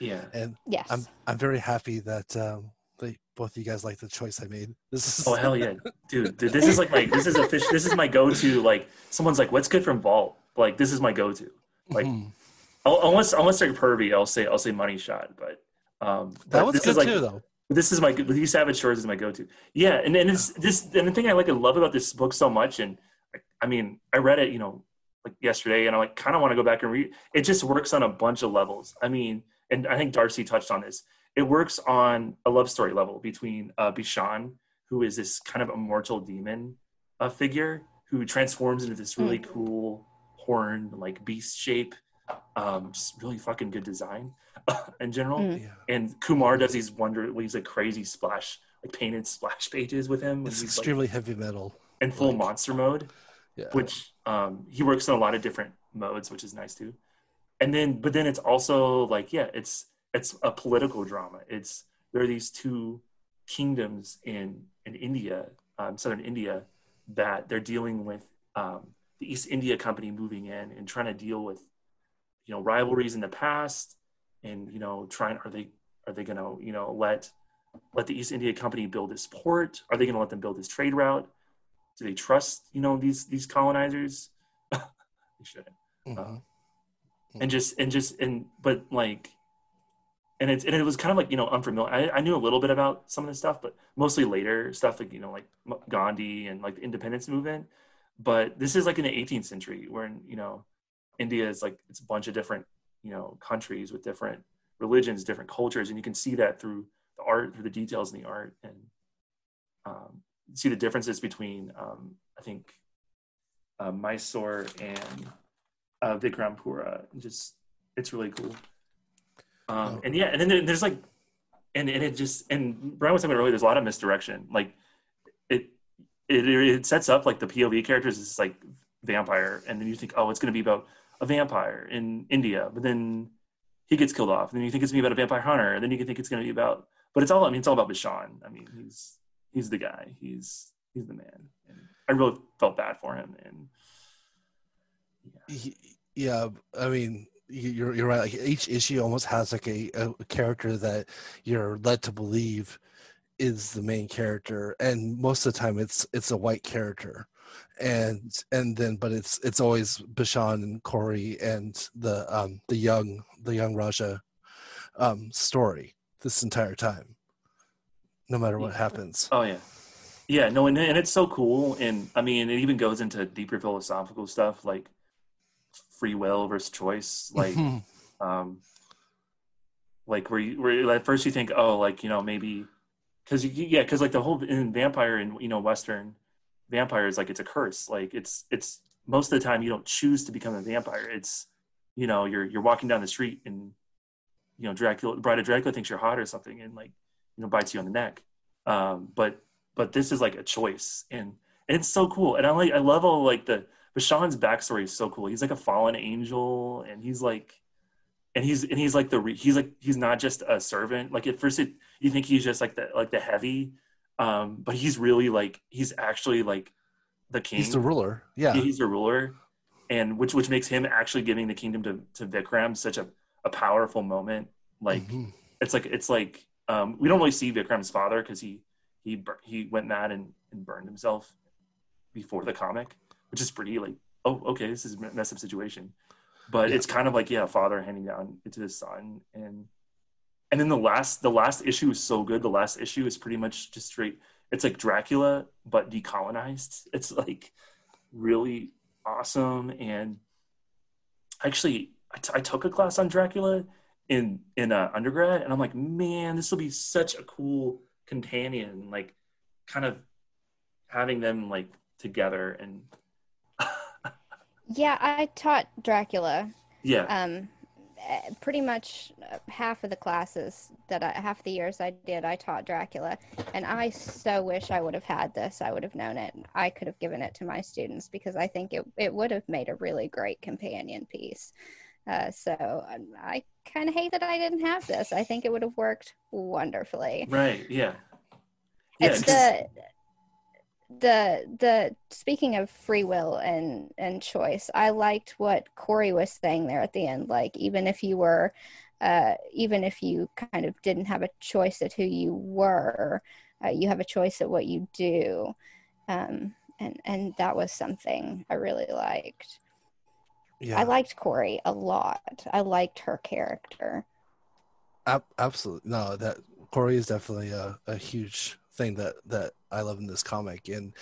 Yeah, and yes, I'm I'm very happy that um, that both of you guys like the choice I made. This is oh hell yeah, dude, dude! This is like my this is a fish. This is my go-to. Like someone's like, "What's good from Vault?" Like this is my go-to. Like. Mm-hmm. Unless unless they're pervy, I'll say I'll say Money Shot, but um, that was good like, too, though. This is my these Savage Shores is my go-to. Yeah, and and it's this and the thing I like I love about this book so much, and I mean I read it you know like yesterday, and I like kind of want to go back and read. It just works on a bunch of levels. I mean, and I think Darcy touched on this. It works on a love story level between uh, Bishan, who is this kind of immortal demon uh, figure who transforms into this really mm-hmm. cool horned like beast shape. Um, just really fucking good design uh, in general. Mm. Yeah. And Kumar does these wonder, these like crazy splash, like painted splash pages with him. It's he's, extremely like, heavy metal and full like, monster mode, yeah. which um, he works in a lot of different modes, which is nice too. And then, but then it's also like, yeah, it's it's a political drama. It's there are these two kingdoms in in India, um, southern India, that they're dealing with um, the East India Company moving in and trying to deal with. You know, rivalries in the past, and you know, trying are they are they going to you know let let the East India Company build this port? Are they going to let them build this trade route? Do they trust you know these these colonizers? They shouldn't. Mm-hmm. Uh, and just and just and but like, and it's and it was kind of like you know unfamiliar. I, I knew a little bit about some of this stuff, but mostly later stuff like you know like Gandhi and like the independence movement. But this is like in the eighteenth century, where you know. India is like, it's a bunch of different, you know, countries with different religions, different cultures. And you can see that through the art, through the details in the art and um, see the differences between, um, I think, uh, Mysore and uh, Vikrampura. Just, it's really cool. Um, and yeah, and then there's like, and, and it just, and Brian was talking about earlier, there's a lot of misdirection. Like it, it, it sets up like the P O V characters is like vampire. And then you think, oh, it's going to be about a vampire in India, but then he gets killed off, and then you think it's gonna be about a vampire hunter, and then you can think it's gonna be about, but it's all I mean it's all about Bishan. I mean he's he's the guy, he's he's the man, and I really felt bad for him. And yeah, yeah I mean you're you're right. Like each issue almost has like a, a character that you're led to believe is the main character, and most of the time it's it's a white character, and and then but it's it's always Bashan and Corey and the um the young the young Raja um story this entire time, no matter what happens. Oh yeah. Yeah, no, and, and it's so cool, and I mean, it even goes into deeper philosophical stuff like free will versus choice, like, um, like where you, where at first you think, oh, like you know maybe, because you yeah, because like the whole in vampire and you know Western vampires, like it's a curse, like it's it's most of the time you don't choose to become a vampire, it's you know you're you're walking down the street and you know Dracula, Bride of Dracula thinks you're hot or something and like you know bites you on the neck, um, but. But this is like a choice, and, and it's so cool. And I like, I love all like the Bashan's backstory is so cool. He's like a fallen angel, and he's like, and he's and he's like the re, he's like he's not just a servant. Like at first, it, you think he's just like the like the heavy, um, but he's really like he's actually like the king. He's the ruler. Yeah, he's the ruler, and which which makes him actually giving the kingdom to to Vikram such a, a powerful moment. Like mm-hmm. it's like it's like um, we don't really see Vikram's father because he. He he went mad and, and burned himself before the comic, which is pretty like, oh, okay, this is a messed up situation. But yeah. It's kind of like, yeah, father handing down to his son. And and then the last the last issue is so good. The last issue is pretty much just straight. It's like Dracula, but decolonized. It's like really awesome. And actually, I, t- I took a class on Dracula in, in uh, undergrad. And I'm like, man, this will be such a cool companion, like kind of having them like together. And yeah, I taught Dracula. Yeah. Um, pretty much half of the classes that I, half the years I did, I taught Dracula, and I so wish I would have had this. I would have known it. I could have given it to my students because I think it it would have made a really great companion piece. Uh, so um, I kind of hate that I didn't have this. I think it would have worked wonderfully. Right. Yeah. Yeah. It's the the the speaking of free will and and choice, I liked what Corey was saying there at the end. Like even if you were, uh, even if you kind of didn't have a choice at who you were, uh, you have a choice at what you do, um, and and that was something I really liked. Yeah. I liked Corey a lot. I liked her character. Ab- absolutely. No, that Corey is definitely a, a huge thing that, that I love in this comic. And,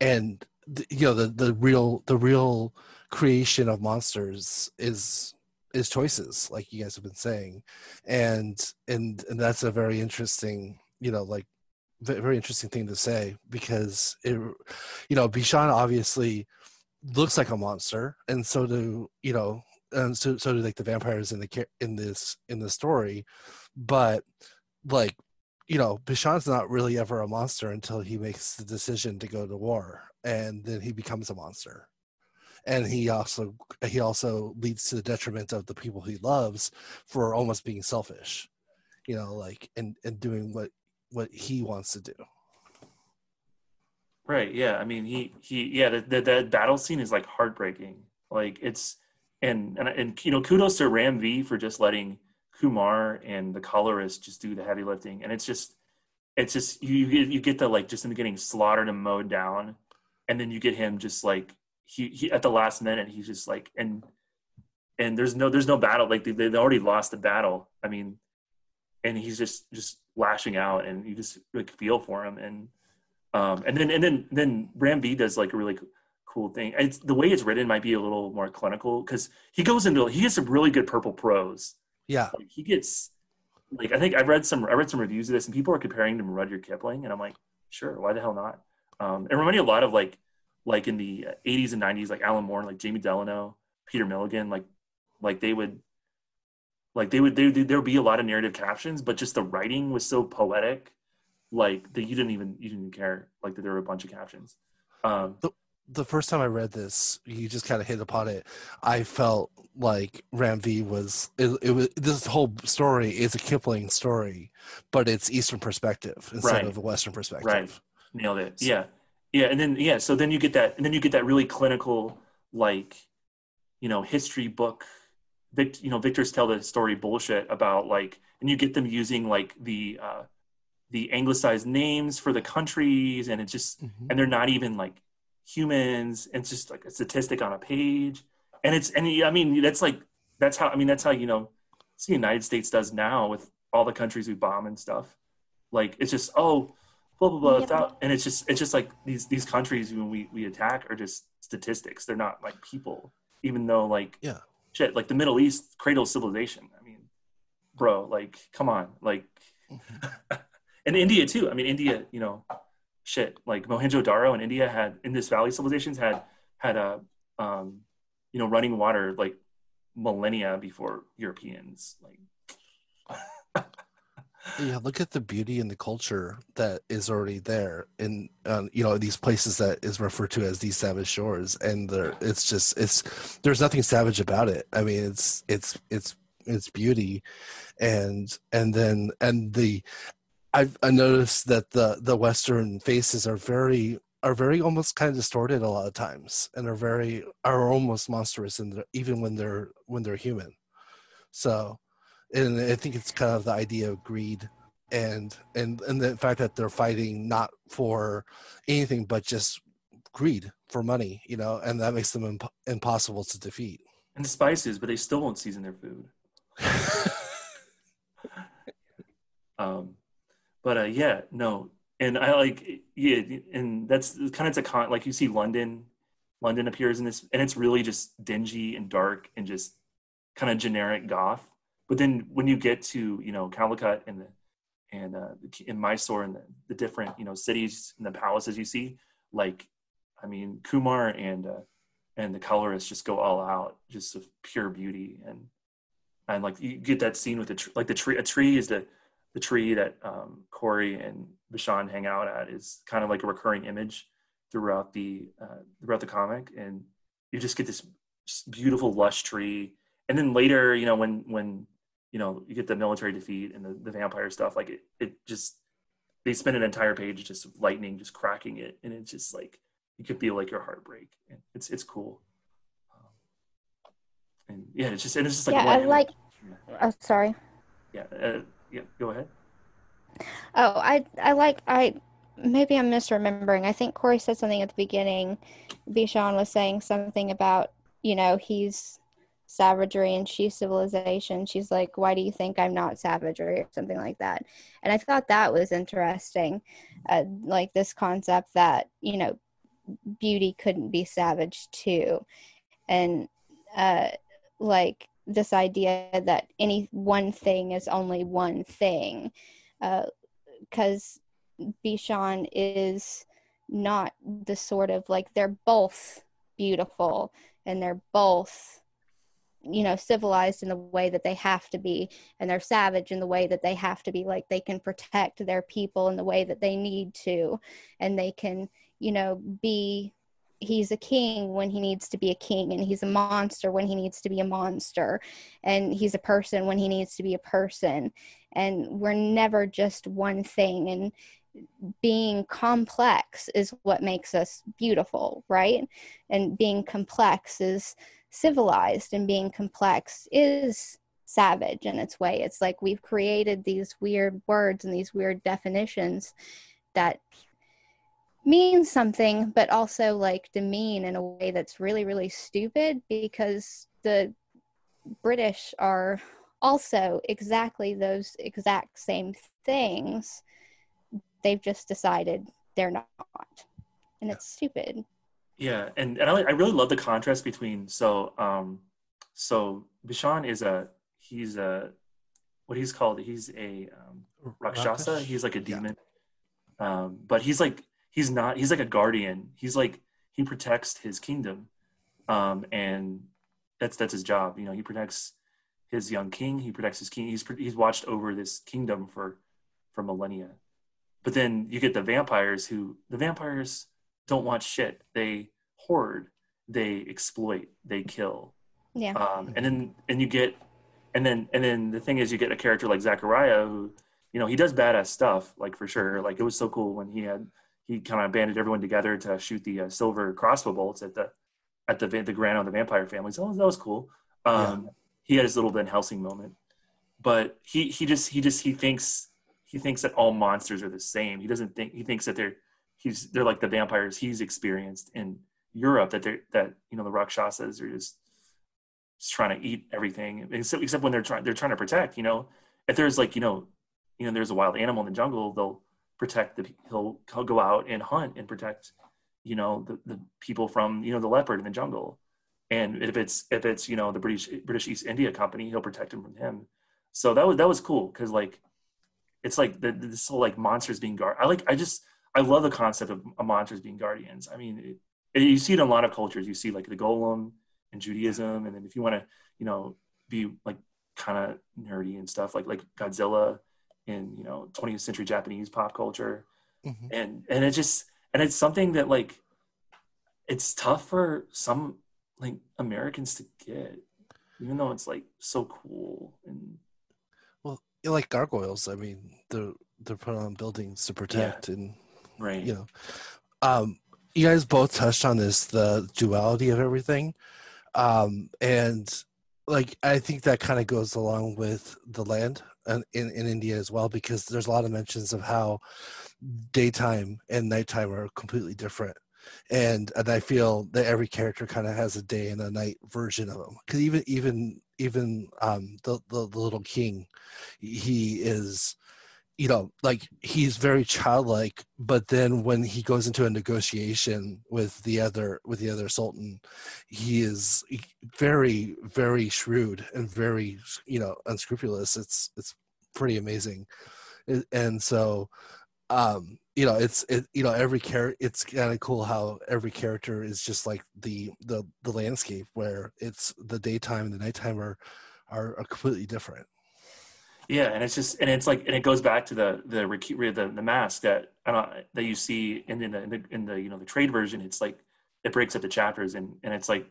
and the, you know, the, the real, the real creation of monsters is, is choices, like you guys have been saying. And, and, and that's a very interesting, you know, like very interesting thing to say because it, you know, Bashan obviously looks like a monster, and so do you know, and so so do like the vampires in the in this in the story, but like you know, Bashan's not really ever a monster until he makes the decision to go to war, and then he becomes a monster, and he also he also leads to the detriment of the people he loves for almost being selfish, you know, like and and doing what what he wants to do. Right. Yeah. I mean, he, he, yeah, the, the, the battle scene is like heartbreaking. Like it's, and, and, and, you know, kudos to Ram V for just letting Kumar and the colorist just do the heavy lifting. And it's just, it's just, you, you get the, like just in the beginning slaughtered and mowed down. And then you get him just like, he, he at the last minute, he's just like, and, and there's no, there's no battle. Like they, they already lost the battle. I mean, and he's just, just lashing out, and you just like feel for him. And, Um, and then and then then Ram V does like a really cool thing. It's, the way it's written might be a little more clinical because he goes into he gets some really good purple prose. Yeah, like he gets like I think I read some I read some reviews of this, and people are comparing him to Rudyard Kipling, and I'm like, sure, why the hell not? Um, it reminded me a lot of like like in the eighties and nineties, like Alan Moore, like Jamie Delano, Peter Milligan, like like they would like they would they there would be a lot of narrative captions, but just the writing was so poetic. Like that, you didn't even you didn't care. Like that, there were a bunch of captions. Um, the, the first time I read this, you just kind of hit upon it. I felt like Ram V was it, it was this whole story is a Kipling story, but it's Eastern perspective instead right. of the Western perspective. Right, nailed it. So, yeah, yeah, and then yeah, so then you get that, and then you get that really clinical, like, you know, history book Vic, you know, Victors tell the story bullshit about like, and you get them using like the uh, the anglicized names for the countries, and it's just, mm-hmm. and they're not even like humans. It's just like a statistic on a page, and it's, and I mean that's like that's how I mean that's how you know it's the United States does now with all the countries we bomb and stuff. Like it's just oh blah blah blah, yeah. and it's just it's just like these these countries when we we attack are just statistics. They're not like people, even though like yeah. shit, like the Middle East cradles civilization. I mean, bro, like, come on, like, and India too. I mean, India, you know, shit, like Mohenjo-Daro in India had Indus Valley civilizations had had a, um, you know, running water like millennia before Europeans. Like, yeah, look at the beauty and the culture that is already there in um, you know, these places that is referred to as these savage shores, and there it's just it's there's nothing savage about it. I mean, it's it's it's it's beauty, and and then and the I've I noticed that the the Western faces are very are very almost kind of distorted a lot of times, and are very are almost monstrous, and even when they're when they're human, so. And I think it's kind of the idea of greed, and and and the fact that they're fighting not for anything but just greed for money, you know, and that makes them imp- impossible to defeat. And the spices, but they still won't season their food. um, but uh, yeah, no, and I like yeah, and that's kind of it's a con. Like you see London, London appears in this, and it's really just dingy and dark and just kind of generic goth. But then when you get to, you know, Calicut and the, and uh, in Mysore and the, the different, you know, cities and the palaces you see, like, I mean, Kumar and uh, and the colorists just go all out, just of pure beauty. And, and like, you get that scene with the, tr- like the tree, a tree is the, the tree that um, Corey and Bashan hang out at is kind of like a recurring image throughout the, uh, throughout the comic. And you just get this just beautiful lush tree. And then later, you know, when, when, you know, you get the military defeat and the, the vampire stuff, like it, it just, they spend an entire page just lightning, just cracking it. And it's just like, you could feel like your heartbreak. And it's, it's cool. Um, and yeah, it's just, and it's just like, yeah, I like, yeah. Oh, sorry. Yeah. Uh, yeah. Go ahead. Oh, I, I like, I, maybe I'm misremembering. I think Corey said something at the beginning. Bishan was saying something about, you know, he's savagery and she's civilization. She's like, why do you think I'm not savagery, or something like that. And I thought that was interesting, uh, like this concept that, you know, beauty couldn't be savage too, and uh, like this idea that any one thing is only one thing, because uh, Bishan is not the sort of like, they're both beautiful and they're both, you know, civilized in the way that they have to be, and they're savage in the way that they have to be, like they can protect their people in the way that they need to, and they can, you know, be, he's a king when he needs to be a king, and he's a monster when he needs to be a monster, and he's a person when he needs to be a person, and we're never just one thing, and being complex is what makes us beautiful, right? And being complex is civilized, and being complex is savage in its way. It's like we've created these weird words and these weird definitions that mean something, but also like demean in a way that's really, really stupid, because the British are also exactly those exact same things. They've just decided they're not, and it's stupid. Yeah, and, and I, I really love the contrast between, so um, so Bishan is a, he's a, what he's called, he's a um, Rakshasa, he's like a demon, yeah. um, but he's like, he's not, he's like a guardian, he's like, he protects his kingdom, um, and that's that's his job, you know, he protects his young king, he protects his king, he's he's watched over this kingdom for, for millennia. But then you get the vampires who, the vampires... don't want shit. They hoard, they exploit, they kill. Yeah. Um, and then, and you get, and then, and then the thing is, you get a character like Zachariah, who, you know, he does badass stuff, like for sure. Like it was so cool when he had, he kind of banded everyone together to shoot the uh, silver crossbow bolts at the, at the, the Grand on the vampire families. So that was cool. Um, yeah. he had his little Van Helsing moment, but he, he just, he just, he thinks, he thinks that all monsters are the same. He doesn't think, he thinks that they're, he's, they're like the vampires he's experienced in Europe, that they're, that, you know, the Rakshasas are just, just trying to eat everything, except, except when they're trying, they're trying to protect, you know, if there's like, you know, you know, there's a wild animal in the jungle, they'll protect the, he'll, he'll go out and hunt and protect, you know, the, the people from, you know, the leopard in the jungle. And if it's, if it's, you know, the British, British East India Company, he'll protect him from him. So that was, that was cool. Cause like, it's like the, this whole like monsters being guard. I like, I just, I love the concept of monsters being guardians. I mean, it, it, you see it in a lot of cultures. You see like the golem in Judaism. And then if you want to, you know, be like kind of nerdy and stuff, like, like Godzilla in, you know, twentieth century Japanese pop culture. Mm-hmm. And, and it just, and it's something that like, it's tough for some, like Americans to get, even though it's like so cool. And well, like gargoyles, I mean, they're they're put on buildings to protect, yeah. and right, you know, um, you guys both touched on this, the duality of everything, um, and like I think that kind of goes along with the land in, in in India as well, because there's a lot of mentions of how daytime and nighttime are completely different. And and I feel that every character kind of has a day and a night version of them. Because even even even um, the, the the little king, he is, you know, like he's very childlike. But then when he goes into a negotiation with the other with the other sultan, he is very very shrewd and very, you know, unscrupulous. It's it's pretty amazing, and so. Um, you know, it's it, you know every character. It's kind of cool how every character is just like the the the landscape where it's the daytime and the nighttime are are, are completely different. Yeah, and it's just and it's like and it goes back to the the the, the mask that uh, that you see in, in, the, in the in the you know the trade version. It's like it breaks up the chapters and and it's like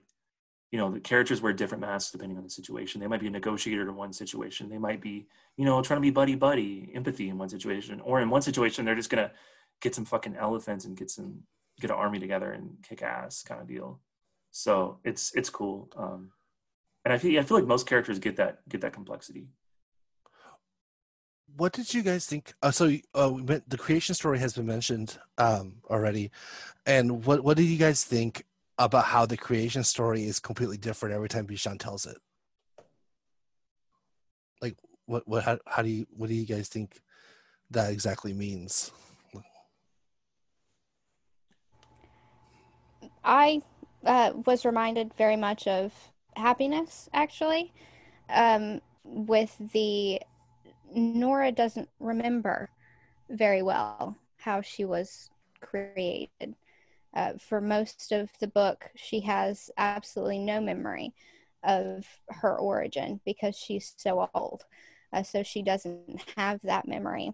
you know the characters wear different masks depending on the situation. They might be a negotiator in one situation. They might be you know trying to be buddy buddy empathy in one situation, or in one situation they're just gonna get some fucking elephants and get some get an army together and kick ass kind of deal. So it's it's cool, um, and I feel I feel like most characters get that get that complexity. What did you guys think? Uh, so uh, we went, the creation story has been mentioned um, already, and what what did you guys think about how the creation story is completely different every time Bishan tells it? Like, what, what, how, how do you, what do you guys think that exactly means? I uh, was reminded very much of Happiness, actually, um, with the Nora doesn't remember very well how she was created. Uh, for most of the book, she has absolutely no memory of her origin because she's so old. Uh, so she doesn't have that memory.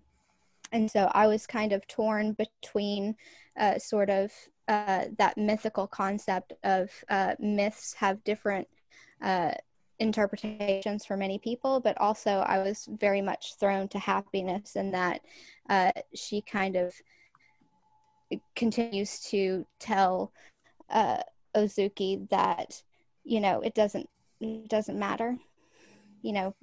And so I was kind of torn between uh, sort of uh, that mythical concept of uh, myths have different uh, interpretations for many people, but also I was very much thrown to Happiness in that uh, she kind of continues to tell uh, Ozuki that, you know, it doesn't it doesn't matter, you know,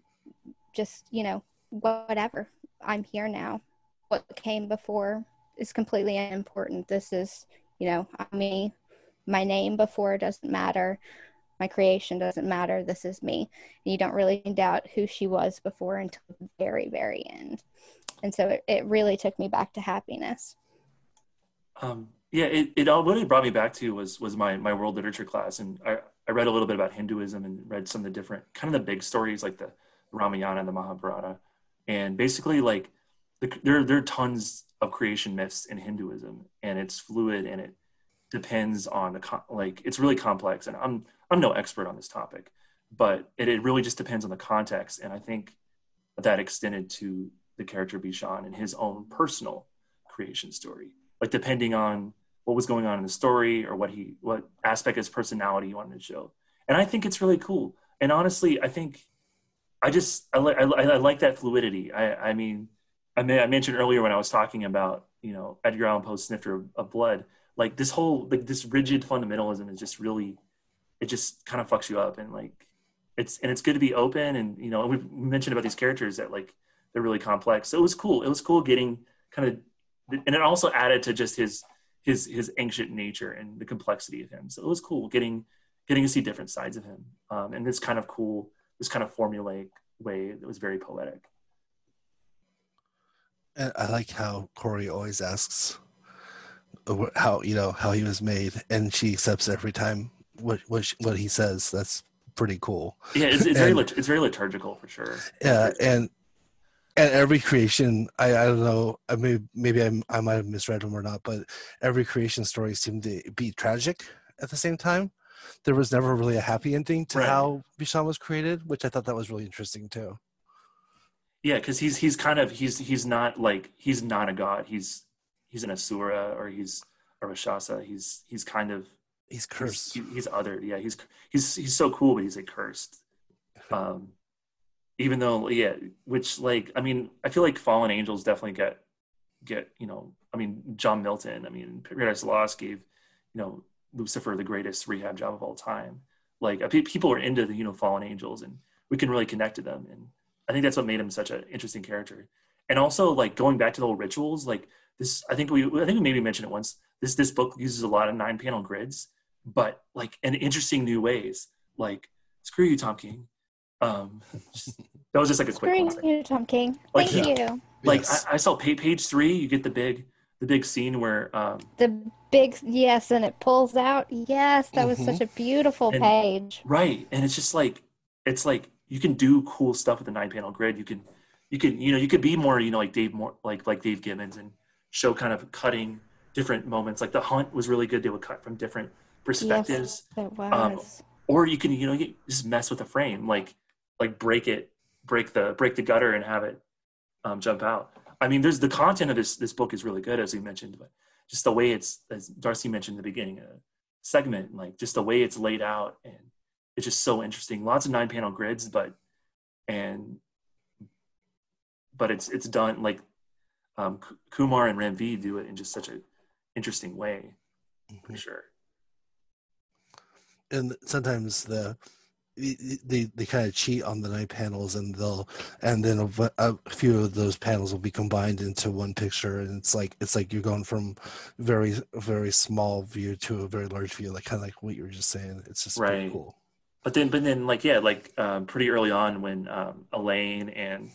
just, you know, whatever, I'm here now. What came before is completely unimportant. This is, you know, I mean, my name before doesn't matter. My creation doesn't matter. This is me. And you don't really doubt who she was before until the very, very end. And so it, it really took me back to Happiness. Um, yeah, it, it all really brought me back to was was my my world literature class, and I, I read a little bit about Hinduism and read some of the different kind of the big stories like the Ramayana and the Mahabharata, and basically like the, there there are tons of creation myths in Hinduism, and it's fluid and it depends on the like it's really complex, and I'm I'm no expert on this topic, but it, it really just depends on the context, and I think that extended to the character Bishan and his own personal creation story. Like depending on what was going on in the story or what he, what aspect of his personality he wanted to show. And I think it's really cool. And honestly, I think I just, I, li- I, I like that fluidity. I, I mean, I, may, I mentioned earlier when I was talking about, you know, Edgar Allan Poe's Snifter of, of Blood, like this whole, like this rigid fundamentalism is just really, it just kind of fucks you up. And like, it's, and it's good to be open. And, you know, we mentioned about these characters that like, they're really complex. So it was cool. It was cool getting kind of, and it also added to just his, his, his ancient nature and the complexity of him. So it was cool getting, getting to see different sides of him. Um, and this kind of cool, this kind of formulaic way that was very poetic. And I like how Corey always asks how, you know, how he was made, and she accepts every time what, what, she, what he says. That's pretty cool. Yeah. It's, it's and, very, it's very liturgical for sure. Yeah. And, And every creation, I, I don't know, I may, maybe I, I might have misread them or not, but every creation story seemed to be tragic at the same time. There was never really a happy ending to right. how Bishan was created, which I thought that was really interesting too. Yeah, because he's he's kind of, he's he's not like, he's not a god. He's he's an Asura, or he's a Rakshasa. He's he's kind of... He's cursed. He's, he's othered, yeah. He's, he's, he's so cool, but he's like cursed. Um Even though, yeah, which like, I mean, I feel like Fallen Angels definitely get, get, you know, I mean, John Milton, I mean, Paradise Lost gave, you know, Lucifer the greatest rehab job of all time. Like people are into the, you know, Fallen Angels, and we can really connect to them. And I think that's what made him such an interesting character. And also like going back to the old rituals, like this, I think we, I think we maybe mentioned it once, this, this book uses a lot of nine panel grids, but like in interesting new ways, like screw you, Tom King. Um, that was just like a quick one. Thank you, Tom King. Like, Thank he, you. Like yes. I, I saw page, page three. You get the big, the big scene where um, the big yes, and it pulls out. Yes, that mm-hmm. was such a beautiful and, page. Right, and it's just like it's like you can do cool stuff with the nine panel grid. You can, you can, you know, you could be more, you know, like Dave more like like Dave Gibbons, and show kind of cutting different moments. Like The Hunt was really good. They would cut from different perspectives. Yes, it was. Um, or you can, you know, you just mess with the frame, like. like break it, break the break the gutter and have it um, jump out. I mean, there's the content of this this book is really good, as we mentioned, but just the way it's, as Darcy mentioned at the beginning of the segment, like just the way it's laid out, and it's just so interesting. Lots of nine panel grids, but and but it's it's done like um, Kumar and Ranveer do it in just such an interesting way, for sure. And sometimes the They, they kind of cheat on the nine panels, and they'll and then a, a few of those panels will be combined into one picture, and it's like it's like you're going from very very small view to a very large view, like kind of like what you were just saying. It's just right. pretty cool. But then but then like yeah like um, pretty early on when um, Elaine and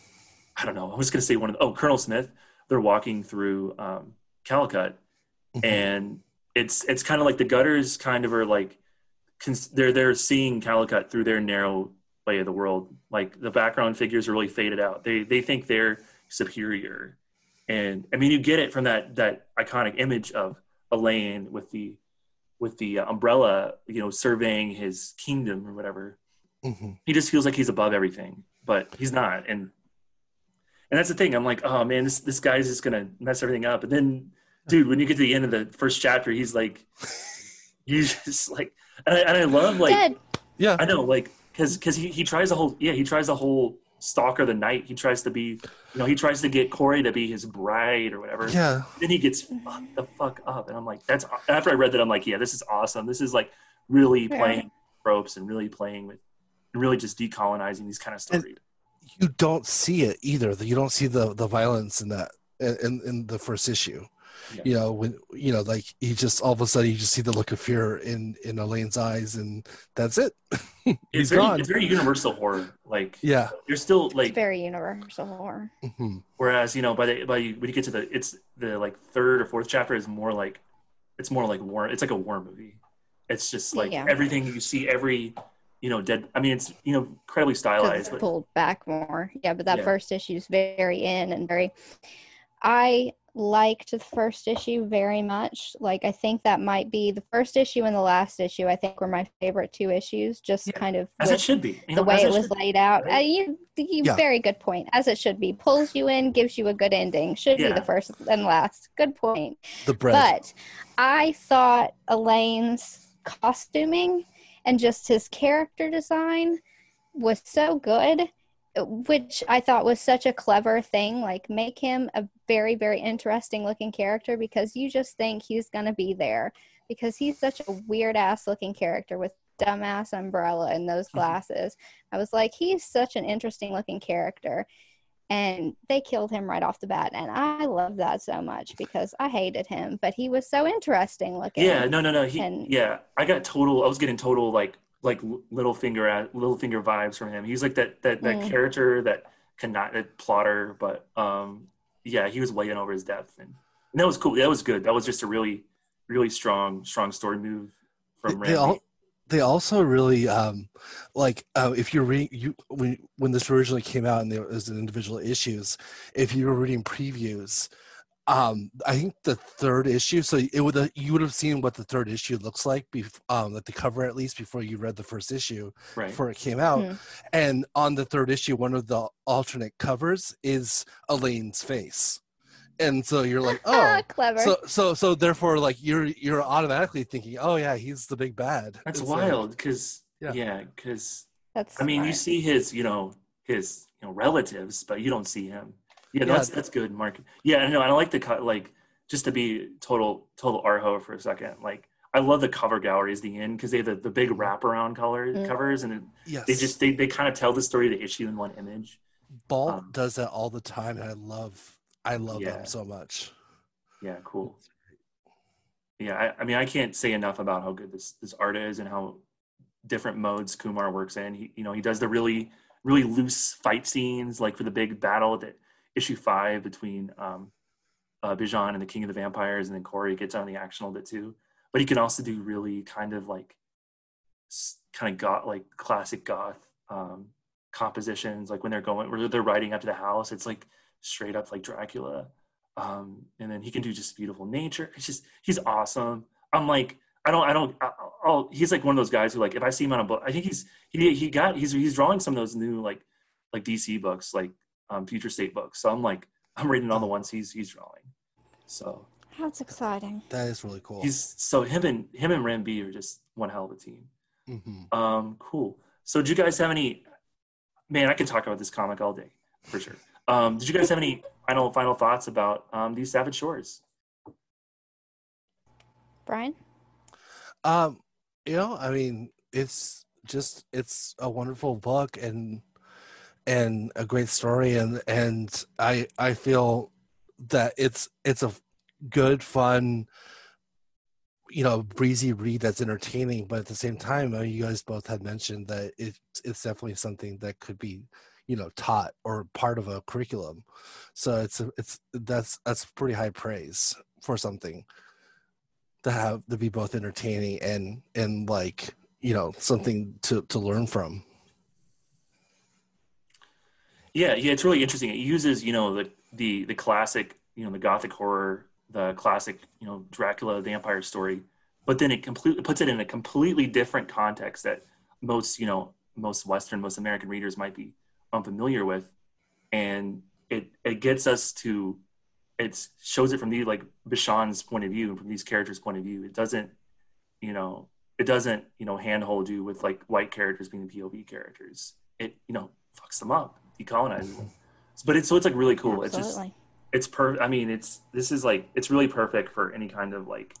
I don't know I was gonna say one of the, oh Colonel Smith, they're walking through um, Calicut, mm-hmm. and it's it's kind of like the gutters kind of are like. They're they're seeing Calicut through their narrow way of the world. Like the background figures are really faded out. They they think they're superior, and I mean you get it from that that iconic image of Elaine with the with the umbrella, you know, surveying his kingdom or whatever. Mm-hmm. He just feels like he's above everything, but he's not. And and that's the thing. I'm like, oh man, this this guy's just gonna mess everything up. And then, dude, when you get to the end of the first chapter, he's like, he's just like. And I, and I love like, Dead. yeah, I know like, cause, cause he, he tries a whole, yeah, he tries a whole stalker of the night. He tries to be, you know, he tries to get Corey to be his bride or whatever. Yeah. Then he gets fucked the fuck up. And I'm like, that's, after I read that, I'm like, yeah, this is awesome. This is like really yeah. playing ropes and really playing with, and really just decolonizing these kind of stories. And you don't see it either. You don't see the, the violence in that, in, in the first issue. Yeah. You know, when you know, like he just all of a sudden you just see the look of fear in in Elaine's eyes, and that's it. He's it's very, gone. It's very universal horror. Like, yeah, you're still like it's very universal horror. Mm-hmm. Whereas, you know, by the by, you, when you get to the it's the like third or fourth chapter is more like it's more like war. It's like a war movie. It's just like yeah. everything you see, every you know, dead. I mean, it's you know, incredibly stylized. But, pulled back more, yeah. But that yeah. first issue is very in and very. I. liked the first issue very much. Like I think that might be the first issue and the last issue I think were my favorite two issues, just yeah, kind of as it should be, you the know, way it was laid out, right? uh, you, you yeah. very good point, as it should be, pulls you in, gives you a good ending, should yeah. be the first and last, good point, the bread. But I thought Elaine's costuming and just his character design was so good, which I thought was such a clever thing, like make him a very, very interesting looking character, because you just think he's going to be there because he's such a weird ass looking character with dumbass umbrella and those glasses. I was like, he's such an interesting looking character. And they killed him right off the bat. And I love that so much because I hated him, but he was so interesting looking. Yeah, no, no, no. He, and, yeah, I got total, I was getting total like, like Littlefinger, Littlefinger vibes from him. He's like that, that, that mm. character that cannot, that plotter, but um, yeah, he was way in over his depth. And, and that was cool. That was good. That was just a really, really strong, strong story move from Randy. They, al- they also really, um, like, uh, if you're reading, you, when, when this originally came out and there was an individual issues, if you were reading previews, um, I think the third issue, so it would, uh, you would have seen what the third issue looks like, bef- um, at the cover at least, before you read the first issue, right. before it came out. Mm-hmm. And on the third issue, one of the alternate covers is Elaine's face. And so you're like, oh, clever. So, so, so therefore, like you're you're automatically thinking, oh yeah, he's the big bad. That's it's wild, because like, yeah, because yeah, I mean, you see his, you know, his you know relatives, but you don't see him. Yeah, yeah. that's that's good, Mark. Yeah, I know. I like the cut, like just to be total total arho for a second. Like I love the cover galleries, the end, because they have the, the big wraparound color mm. covers, and it, yes. they just they they kind of tell the story of the issue in one image. Ball um, does that all the time, and I love. I love yeah. them so much. Yeah, cool. Yeah, I, I mean, I can't say enough about how good this, this art is and how different modes Kumar works in. He, you know, he does the really, really loose fight scenes, like for the big battle at issue five between um, uh, Bijan and the King of the Vampires, and then Corey gets on the action a bit too. But he can also do really kind of like, kind of got like classic goth um, compositions, like when they're going, where they're riding up to the house, it's like, straight up like Dracula, um, and then he can do just beautiful nature. It's just he's awesome. I'm like I don't I don't I'll, I'll, he's like one of those guys who like if I see him on a book, I think he's he he got he's he's drawing some of those new like like D C books like um, Future State books. So I'm like I'm reading all the ones he's he's drawing. So that's exciting. That is really cool. He's so him and him and Ram B are just one hell of a team. Mm-hmm. Um, cool. So do you guys have any? Man, I could talk about this comic all day for sure. Um, did you guys have any final final thoughts about um, these Savage Shores? Brian? Um, you know, I mean, it's just it's a wonderful book and and a great story, and and I I feel that it's it's a good, fun, you know, breezy read that's entertaining, but at the same time, I mean, you guys both had mentioned that it it's definitely something that could be you know taught or part of a curriculum, so it's it's that's that's pretty high praise for something to have to be both entertaining and and like you know something to to learn from. Yeah yeah it's really interesting. It uses you know the the the classic you know the gothic horror, the classic you know Dracula vampire story, but then it completely puts it in a completely different context that most you know most Western most American readers might be unfamiliar with, and it it gets us to it shows it from the like Bishan's point of view, from these characters' point of view. It doesn't you know it doesn't you know handhold you with like white characters being the P O V characters. It you know fucks them up, decolonizes them. But it's so it's like really cool. Absolutely. It's just it's perfect. I mean it's this is like it's really perfect for any kind of like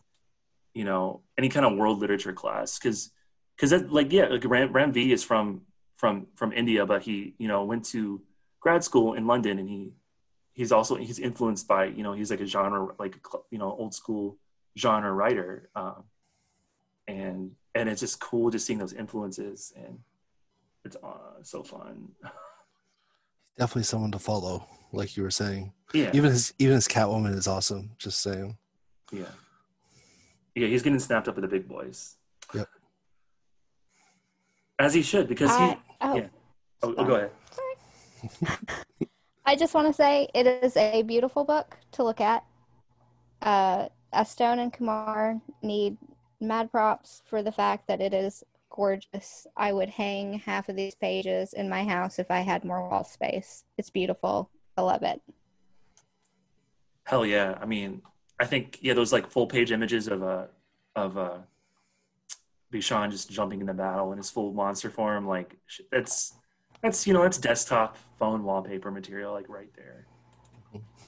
you know any kind of world literature class because because like yeah like Ram, Ram V is from from from India, but he you know went to grad school in London, and he he's also he's influenced by you know he's like a genre like you know old school genre writer, um, and and it's just cool just seeing those influences, and it's uh, so fun. Definitely someone to follow, like you were saying. Yeah. Even his even his Catwoman is awesome. Just saying. Yeah. Yeah, he's getting snapped up with the big boys. Yep. As he should, because I, he. Oh, yeah. oh, oh, go ahead. Sorry. I just want to say it is a beautiful book to look at. Uh, Stone and Kumar need mad props for the fact that it is gorgeous. I would hang half of these pages in my house if I had more wall space. It's beautiful. I love it. Hell yeah! I mean, I think yeah, those like full page images of a of a. Bishan just jumping in the battle in his full monster form, like that's that's you know that's desktop phone wallpaper material like right there.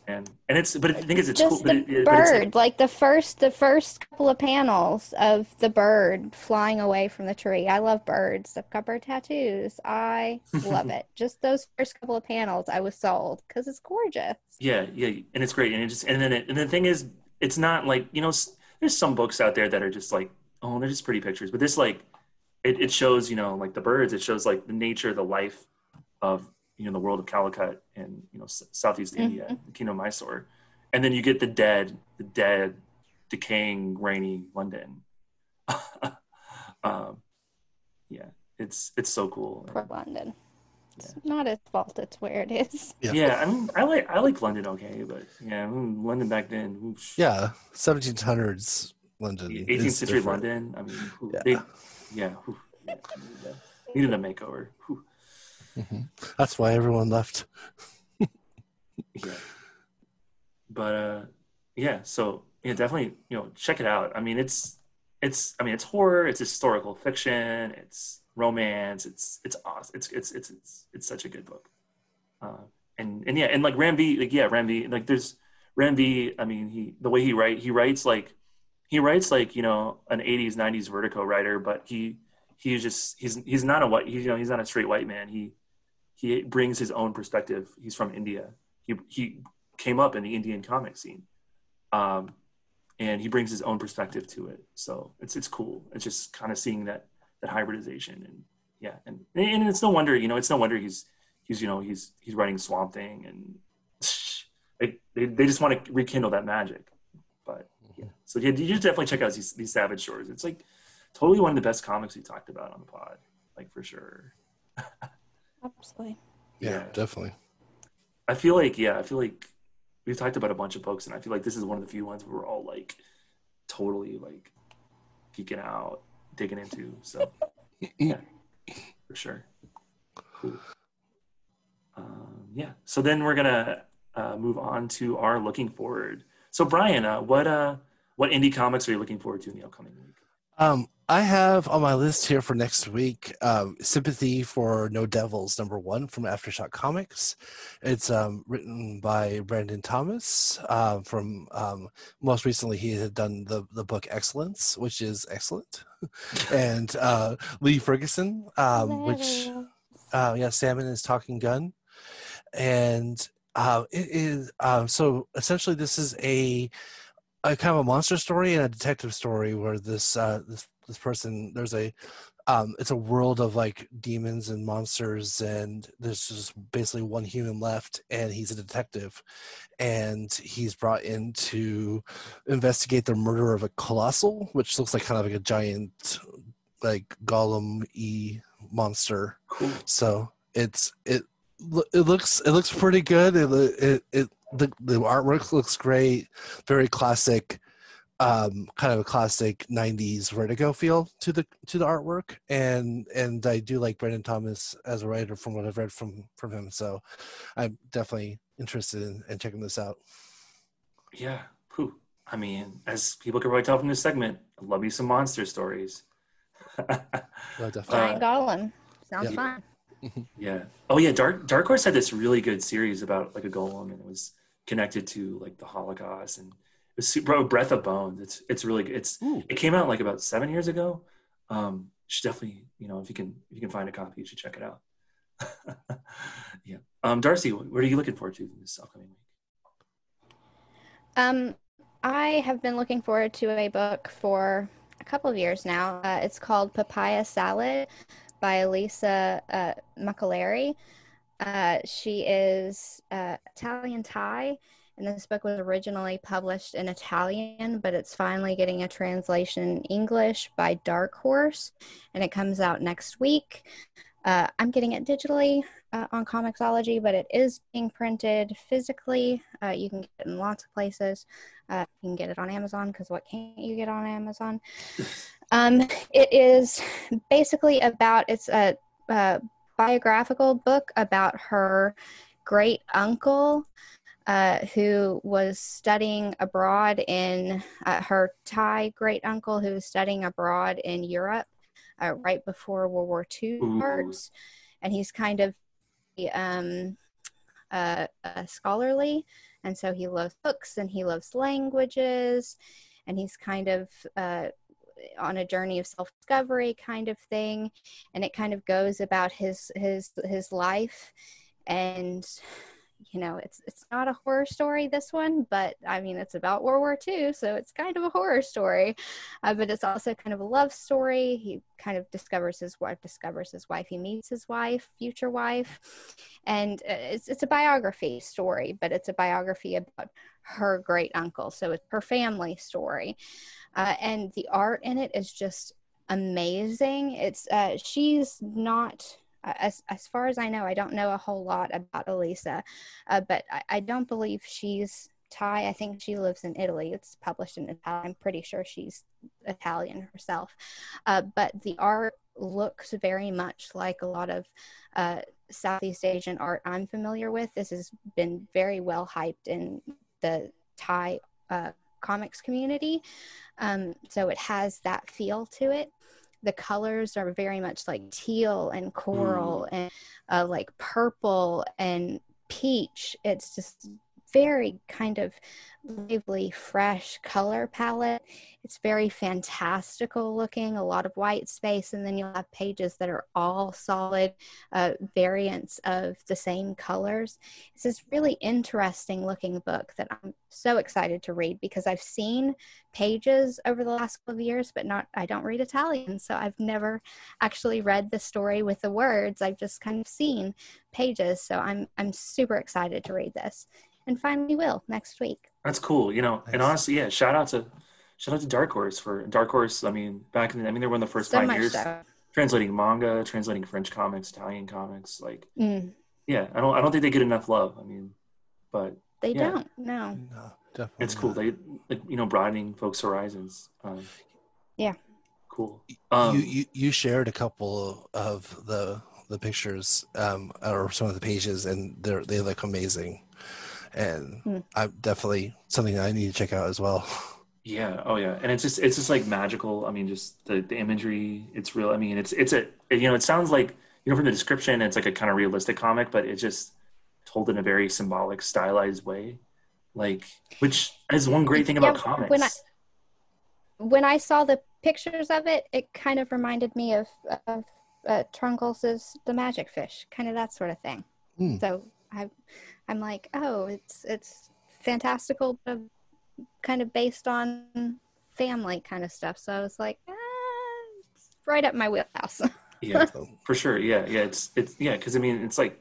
and and it's but I think it's, it's just cool, the but it, bird, but it's like, like the first the first couple of panels of the bird flying away from the tree. I love birds. I've got bird tattoos. I love it. Just those first couple of panels, I was sold because it's gorgeous. Yeah, yeah, and it's great, and it just and then it, and the thing is, it's not like you know, there's some books out there that are just like oh, they're just pretty pictures, but this like it it shows you know like the birds. It shows like the nature, the life of you know, the world of Calicut and, you know, Southeast mm-hmm. India, the Kingdom of Mysore. And then you get the dead, the dead, decaying, rainy London. um, yeah, it's it's so cool. Poor London. Yeah. It's not his fault, it's where it is. Yeah, yeah I mean, I like, I like London okay, but yeah, London back then. Oof. Yeah, seventeen hundreds London. eighteenth century different. London. I mean, oof, yeah. They, yeah, oof, yeah needed, a, needed a makeover. Oof. Mm-hmm. That's why everyone left. yeah. But uh, yeah, so yeah, definitely, you know, check it out. I mean, it's it's I mean, it's horror, it's historical fiction, it's romance, it's it's awesome. It's it's it's it's, it's such a good book. Uh, and and yeah, and like Ram V, like yeah, Ram V, like there's Ram V, I mean, he the way he write he writes like he writes like, you know, an eighties, nineties Vertigo writer, but he he's just he's he's not a white he's you know, he's not a straight white man. He He brings his own perspective. He's from India. He he came up in the Indian comic scene, um, and he brings his own perspective to it. So it's it's cool. It's just kind of seeing that that hybridization, and yeah, and and it's no wonder you know it's no wonder he's he's you know he's he's writing Swamp Thing, and they they, they just want to rekindle that magic. But yeah, so yeah, you should definitely check out these, these Savage Shores. It's like totally one of the best comics we talked about on the pod, like for sure. Absolutely. Yeah, yeah, definitely. I feel like, yeah, I feel like we've talked about a bunch of books, and I feel like this is one of the few ones where we're all like totally like geeking out, digging into. So, yeah, for sure. Cool. Um, yeah. So then we're gonna uh, move on to our looking forward. So Brian, uh, what uh, what indie comics are you looking forward to in the upcoming week? Um, I have on my list here for next week, um, Sympathy for No Devils, number one from Aftershock Comics. It's um, written by Brandon Thomas. Uh, from um, most recently, he had done the, the book Excellence, which is excellent. and uh, Lee Ferguson, um, which, uh, yeah, Salmon is Talking Gun. And uh, it is, um, so essentially this is a, a kind of a monster story and a detective story where this uh, this this person there's a um, it's a world of like demons and monsters, and there's just basically one human left, and he's a detective, and he's brought in to investigate the murder of a colossal, which looks like kind of like a giant like golem-y monster. Cool. So it's it it looks it looks pretty good. It it it. The, the artwork looks great, very classic, um, kind of a classic nineties Vertigo feel to the to the artwork, and and I do like Brandon Thomas as a writer from what I've read from from him, so I'm definitely interested in, in checking this out. Yeah, phew. I mean, as people can probably tell from this segment, I love me some monster stories. Giant golem sounds yeah. fun. yeah. Oh yeah. Dark Dark Horse had this really good series about like a golem, and it was connected to like the Holocaust, and it was super, oh, Breath of Bones. It's it's really good. It's Ooh. It came out like about seven years ago. Um, you should definitely you know if you can if you can find a copy, you should check it out. yeah. Um, Darcy, what are you looking forward to this upcoming week? Um, I have been looking forward to a book for a couple of years now. Uh, it's called Papaya Salad by Elisa uh, Macalleri. Uh, she is uh, Italian Thai, and this book was originally published in Italian, but it's finally getting a translation in English by Dark Horse, and it comes out next week. Uh, I'm getting it digitally uh, on Comixology, but it is being printed physically. Uh, you can get it in lots of places. Uh, you can get it on Amazon, because what can't you get on Amazon? Um, it is basically about, it's a, a biographical book about her great uncle uh, who was studying abroad in, uh, her Thai great uncle who was studying abroad in Europe uh, right before World War Two starts. And he's kind of um, uh, uh, scholarly And so he loves books and he loves languages, and he's kind of uh, on a journey of self-discovery kind of thing. And it kind of goes about his, his, his life. And, you know, it's, it's not a horror story, this one, but I mean, it's about World War Two. So it's kind of a horror story, uh, but it's also kind of a love story. He kind of discovers his wife, discovers his wife. He meets his wife, future wife. And it's, it's a biography story, but it's a biography about her great uncle. So it's her family story. Uh, and the art in it is just amazing. It's, uh, she's not, As, as far as I know, I don't know a whole lot about Elisa, uh, but I, I don't believe she's Thai. I think she lives in Italy. It's published in Italian. I'm pretty sure she's Italian herself. Uh, but the art looks very much like a lot of uh, Southeast Asian art I'm familiar with. This has been very well hyped in the Thai uh, comics community. Um, so it has that feel to it. The colors are very much like teal and coral mm. and uh, like purple and peach. It's just very kind of lively, fresh color palette. It's very fantastical looking, a lot of white space. And then you'll have pages that are all solid uh, variants of the same colors. It's this really interesting looking book that I'm so excited to read, because I've seen pages over the last couple of years, but not, I don't read Italian. So I've never actually read the story with the words. I've just kind of seen pages. So I'm, I'm super excited to read this. And finally will next week. That's cool. You know, nice. And honestly, yeah, shout out to shout out to Dark Horse for Dark Horse. I mean, back in the, I mean, they were one of the first so pioneers so. translating manga, translating French comics, Italian comics, like mm. yeah, I don't I don't think they get enough love. I mean, but they yeah. don't. No. No, definitely. It's cool. Not. They like, you know, broadening folks' horizons. Um, yeah. Cool. Um, you, you you shared a couple of the the pictures um or some of the pages, and they're they look amazing. And mm. I'm definitely something that I need to check out as well. Yeah. Oh yeah. And it's just, it's just like magical. I mean, just the, the imagery, it's real. I mean, it's, it's a, you know, it sounds like, you know, from the description, it's like a kind of realistic comic, but it's just told in a very symbolic, stylized way. Like, which is one great thing about yeah, comics. When I, when I saw the pictures of it, it kind of reminded me of, of uh, Trungles' The Magic Fish, kind of that sort of thing. Mm. So I, I'm like, oh, it's it's fantastical, but kind of based on family kind of stuff. So I was like, ah, it's right up my wheelhouse. Yeah, for sure. Yeah, yeah. It's it's yeah, because I mean, it's like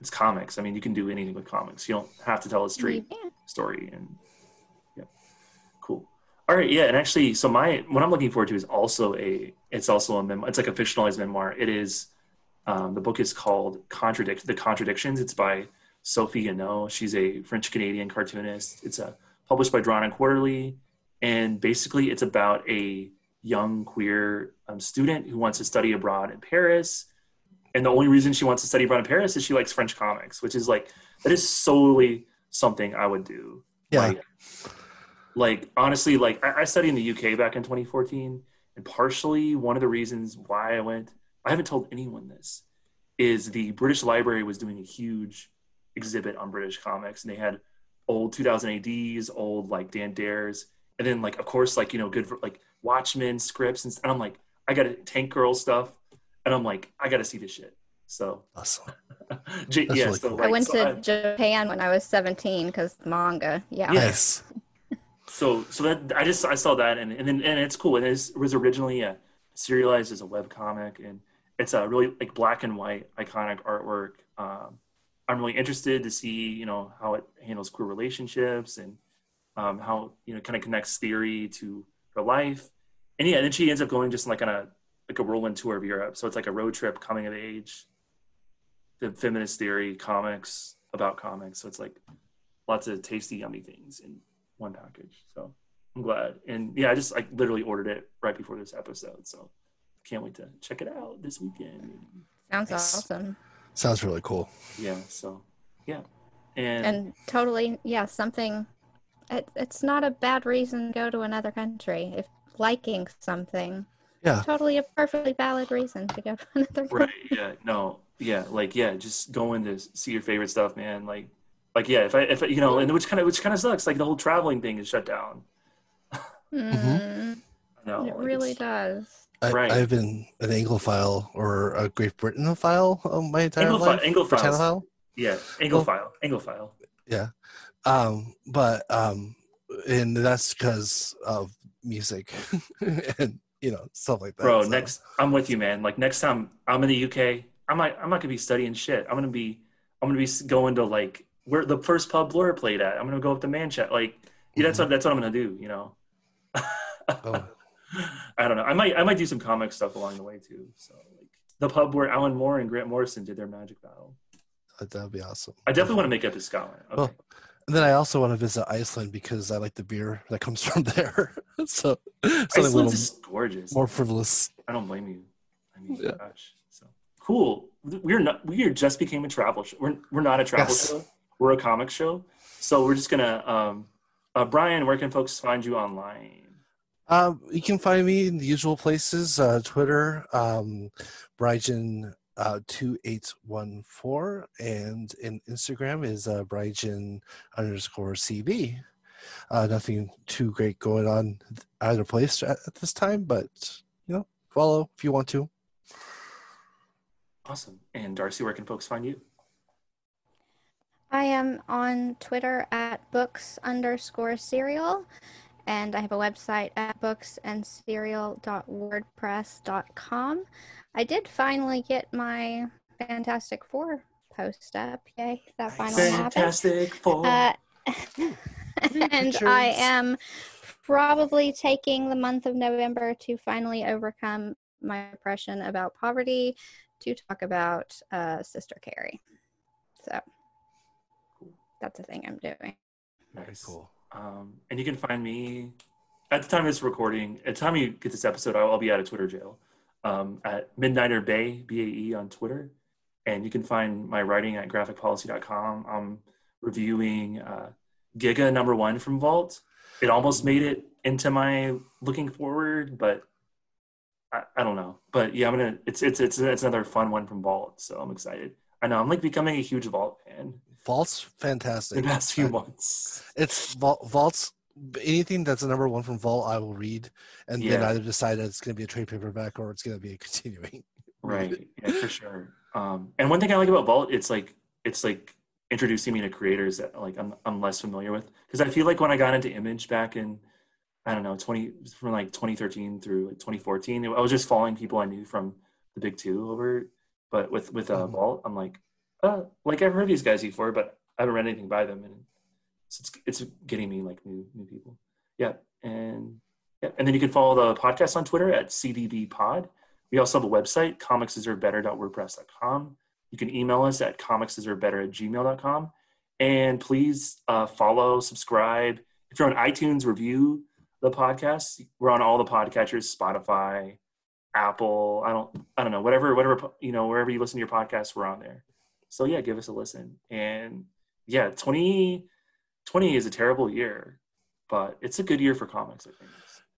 it's comics. I mean, you can do anything with comics. You don't have to tell a straight story. And yeah, cool. All right, yeah. And actually, so my what I'm looking forward to is also a it's also a memoir. It's like a fictionalized memoir. It is. Um, the book is called Contradict- The Contradictions. It's by Sophie Yano. She's a French-Canadian cartoonist. It's a, published by Drawn and Quarterly. And basically, it's about a young queer um, student who wants to study abroad in Paris. And the only reason she wants to study abroad in Paris is she likes French comics, which is like, that is solely something I would do. Yeah. Like, like honestly, like I, I studied in the U K back in twenty fourteen. And partially one of the reasons why I went I haven't told anyone this, is the British Library was doing a huge exhibit on British comics, and they had old two thousand A Ds, old like Dan Dares, and then like, of course, like, you know, good for like Watchmen scripts, and, and I'm like, I got to Tank Girl stuff, and I'm like, I got to see this shit. So, awesome. J- yeah, really so, cool. like, I went so to I, Japan when I was seventeen because manga. Yeah. Yes. so, so that I just I saw that, and and then, and it's cool. And it was, it was originally a, serialized as a webcomic, and it's a really like black and white iconic artwork. Um, I'm really interested to see, you know, how it handles queer relationships and um, how, you know, kind of connects theory to her life. And yeah, and then she ends up going just like on a, like a whirlwind tour of Europe. So it's like a road trip, coming of age, the feminist theory, comics, about comics. So it's like lots of tasty, yummy things in one package. So I'm glad. And yeah, I just like literally ordered it right before this episode. So can't wait to check it out this weekend. Sounds nice. Awesome. Sounds really cool. Yeah. So, yeah. And, and totally, yeah, something, it, it's not a bad reason to go to another country. If liking something, yeah, totally a perfectly valid reason to go to another country. Right. Yeah. No. Yeah. Like, yeah, just going to see your favorite stuff, man. Like, Like, yeah, if I, if I, you know, and which kind of, which kind of sucks. Like the whole traveling thing is shut down. Mm-hmm. No, it like really does. I, right. I've been an Anglophile or a Great Britainophile um, my entire Anglophile, life. Anglophile. Yeah, Anglophile. Well, Anglophile. Yeah. Um, but, um, and that's because of music and, you know, stuff like that. Bro, so. Next, I'm with you, man. Like, next time I'm in the U K, I'm not, I'm not going to be studying shit. I'm going to be, I'm going to be going to, like, where the first pub Laura played at. I'm going to go up to Manchester. Like, yeah, that's, mm-hmm. what, that's what I'm going to do, you know. Oh. I don't know. I might I might do some comic stuff along the way too. So like the pub where Alan Moore and Grant Morrison did their magic battle. That'd be awesome. I definitely want to make it to Scotland. Okay. Well, and then I also want to visit Iceland because I like the beer that comes from there. So Iceland's little, just gorgeous. More frivolous. I don't blame you. I mean, yeah. Gosh. So cool. We're not. We are just became a travel show. We're we're not a travel yes. show. We're a comic show. So we're just gonna. Um, uh, Brian, where can folks find you online? Um, you can find me in the usual places, uh, Twitter, um, Brygen, uh, two eight one four, and in Instagram is uh, Brygen underscore C B. Uh, nothing too great going on either place at this time, but, you know, follow if you want to. Awesome. And Darcy, where can folks find you? I am on Twitter at books underscore serial. And I have a website at books and serial dot wordpress dot com. I did finally get my Fantastic Four post up. Yay, that finally happened. Fantastic Four. Uh, and I am probably taking the month of November to finally overcome my depression about poverty to talk about uh, Sister Carrie. So that's a thing I'm doing. Very cool. Um, and you can find me at the time of this recording. At the time you get this episode, I'll, I'll be out of Twitter jail um, at Midnighter Bay, B A E on Twitter. And you can find my writing at graphic policy dot com. I'm reviewing uh, Giga number one from Vault. It almost made it into my looking forward, but I, I don't know. But yeah, I'm gonna. It's it's it's it's another fun one from Vault, so I'm excited. I know I'm like becoming a huge Vault fan. Vault's fantastic. The past few months, it's Vault's anything that's a number one from Vault I will read, and yeah. then either decide that it's going to be a trade paperback or it's going to be a continuing. Right, yeah, for sure. Um, and one thing I like about Vault, it's like it's like introducing me to creators that like I'm I'm less familiar with, because I feel like when I got into Image back in I don't know twenty from like twenty thirteen through like twenty fourteen, I was just following people I knew from the big two over. But with with uh, mm. Vault, I'm like. Uh, like I've heard these guys before, but I haven't read anything by them, and it's it's getting me like new new people. Yeah, and yeah, and then you can follow the podcast on Twitter at C D B Pod. We also have a website, comics deserve better dot wordpress dot com. You can email us at comics deserve better at gmail dot com, and please uh, follow, subscribe. If you're on iTunes, review the podcast. We're on all the podcatchers, Spotify, Apple. I don't I don't know whatever whatever you know wherever you listen to your podcast, we're on there. So yeah, give us a listen. And yeah, twenty twenty is a terrible year, but it's a good year for comics, I think.